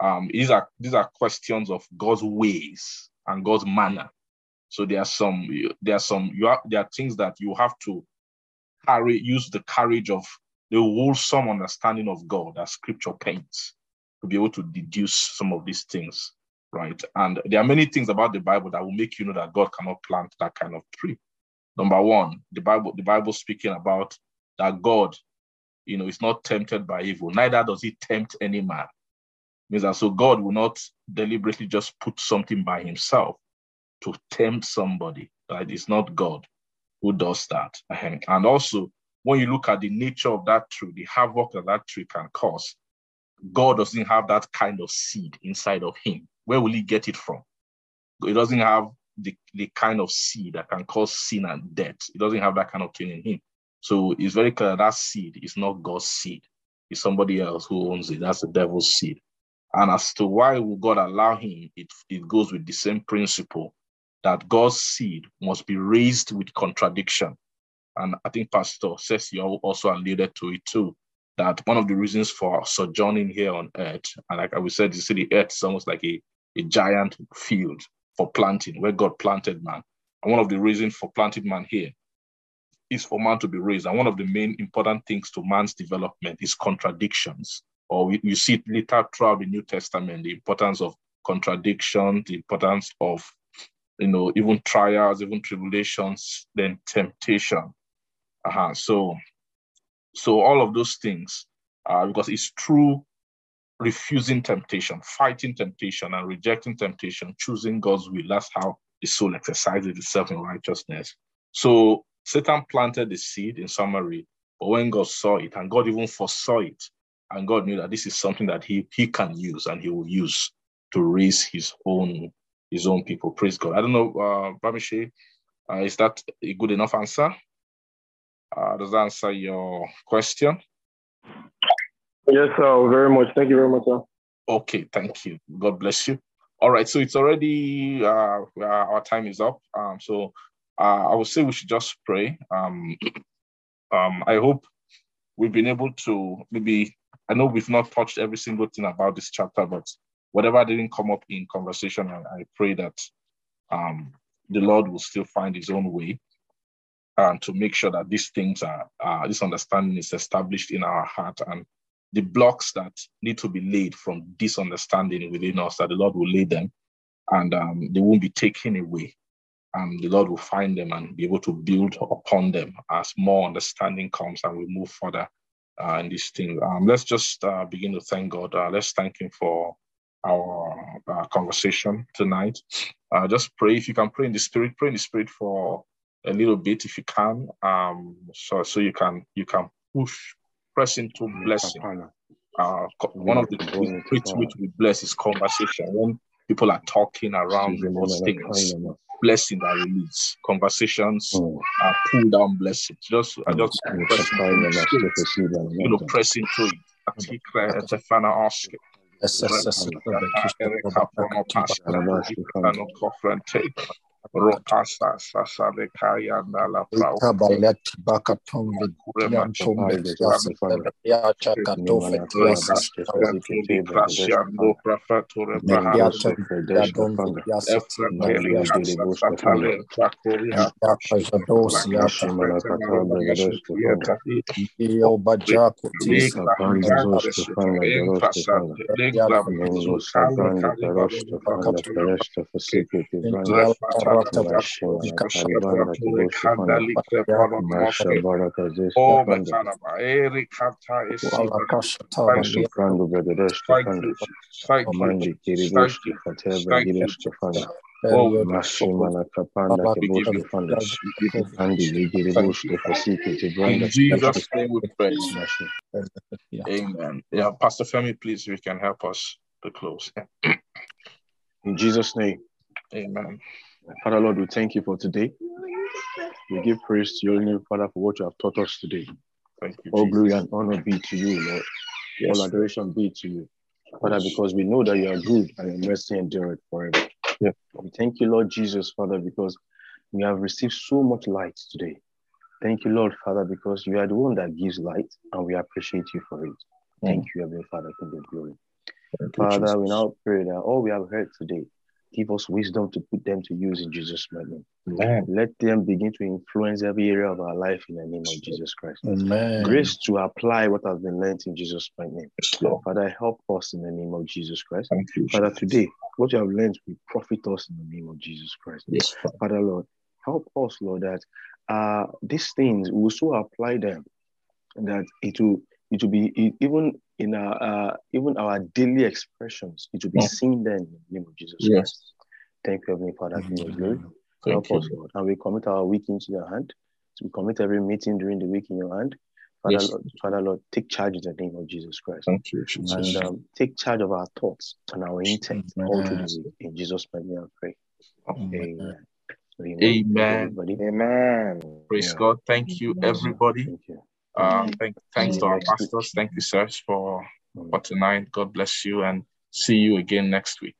um, these are these are questions of God's ways and God's manner. So there are some there are some you are, there are things that you have to carry, use the courage of the wholesome understanding of God as Scripture paints, to be able to deduce some of these things, right? And there are many things about the Bible that will make you know that God cannot plant that kind of tree. Number one, the Bible, the Bible speaking about that God, you know, is not tempted by evil, neither does he tempt any man. It means that so God will not deliberately just put something by himself to tempt somebody. Right? It's not God who does that. And also, when you look at the nature of that tree, the havoc that that tree can cause, God doesn't have that kind of seed inside of him. Where will he get it from? He doesn't have the, the kind of seed that can cause sin and death. He doesn't have that kind of thing in him. So it's very clear that, that seed is not God's seed. It's somebody else who owns it. That's the devil's seed. And as to why will God allow him, it, it goes with the same principle that God's seed must be raised with contradiction. And I think Pastor Ceci also alluded to it too, that one of the reasons for sojourning here on earth, and like we said, you see the earth is almost like a, a giant field for planting, where God planted man. And one of the reasons for planting man here is for man to be raised. And one of the main important things to man's development is contradictions. Or you see it later throughout the New Testament, the importance of contradiction, the importance of, you know, even trials, even tribulations, then temptation. Uh-huh. So, so all of those things, uh, because it's through refusing temptation, fighting temptation, and rejecting temptation, choosing God's will. That's how the soul exercises itself in righteousness. So Satan planted the seed, in summary, but when God saw it, and God even foresaw it, and God knew that this is something that he, he can use and he will use to raise his own his own people. Praise God. I don't know, uh, Bamishe, uh, is that a good enough answer? Uh, does that answer your question? Yes, sir, very much. Thank you very much, sir. Okay, thank you. God bless you. All right, so it's already, uh, our time is up. Um, so uh, I would say we should just pray. Um, um, I hope we've been able to maybe, I know we've not touched every single thing about this chapter, but whatever didn't come up in conversation, I, I pray that um, the Lord will still find his own way and um, to make sure that these things are, uh, this understanding is established in our heart, and the blocks that need to be laid from this understanding within us, that the Lord will lay them, and um, they won't be taken away. And the Lord will find them and be able to build upon them as more understanding comes and we move further uh, in this thing. Um, let's just uh, begin to thank God. Uh, let's thank him for our uh, conversation tonight. Uh, just pray. If you can pray in the Spirit, pray in the Spirit for a little bit if you can. Um, so so you can you can push, press into blessing. Uh, one of the things which we bless is conversation. When people are talking around those things, blessing that release, conversations are pull down blessings. Just I just press into, you know, press into it. Assassin, Oh, Mashimana Kapanda, the Bush of Funders, and the Bush of Secret Brand. Jesus' name we pray. Amen. Yeah, Pastor Femi, please, you can help us to close. In Jesus' name. Amen. Father, Lord, we thank you for today. We give praise to your name, Father, for what you have taught us today. Thank you. All glory and honor be to you, Lord. Yes. All adoration be to you, Father, because we know that you are good and your mercy endureth forever. Yeah. We thank you, Lord Jesus, Father, because we have received so much light today. Thank you, Lord, Father, because you are the one that gives light, and we appreciate you for it. Thank mm. you, Heavenly Father, for the glory. Father, we now pray that all we have heard today, give us wisdom to put them to use in Jesus' name. Amen. Let them begin to influence every area of our life in the name of Jesus Christ. Amen. Grace to apply what has been learned in Jesus' name. Lord. Father, help us in the name of Jesus Christ. Thank you, Father, today, what you have learned will profit us in the name of Jesus Christ. Yes, Father. Father, Lord, help us, Lord, that uh, these things, we will so apply them that it will, it will be it, even in our uh, even our daily expressions, it will be yes. seen then in the name of Jesus yes. Christ. Thank you, Heavenly Father, for your glory. Help us, Lord. And we commit our week into your hand. So we commit every meeting during the week in your hand. Father, yes. Lord, Father, Lord, take charge in the name of Jesus Christ. Thank you, Jesus. And um, take charge of our thoughts and our intent Amen. All through the week. In Jesus' name we pray. Amen. Amen. Amen. Amen. Praise yeah. God. Thank you, everybody. Thank you. Um, thank, thanks to our pastors. Thank you, sirs, for, for tonight. God bless you and see you again next week.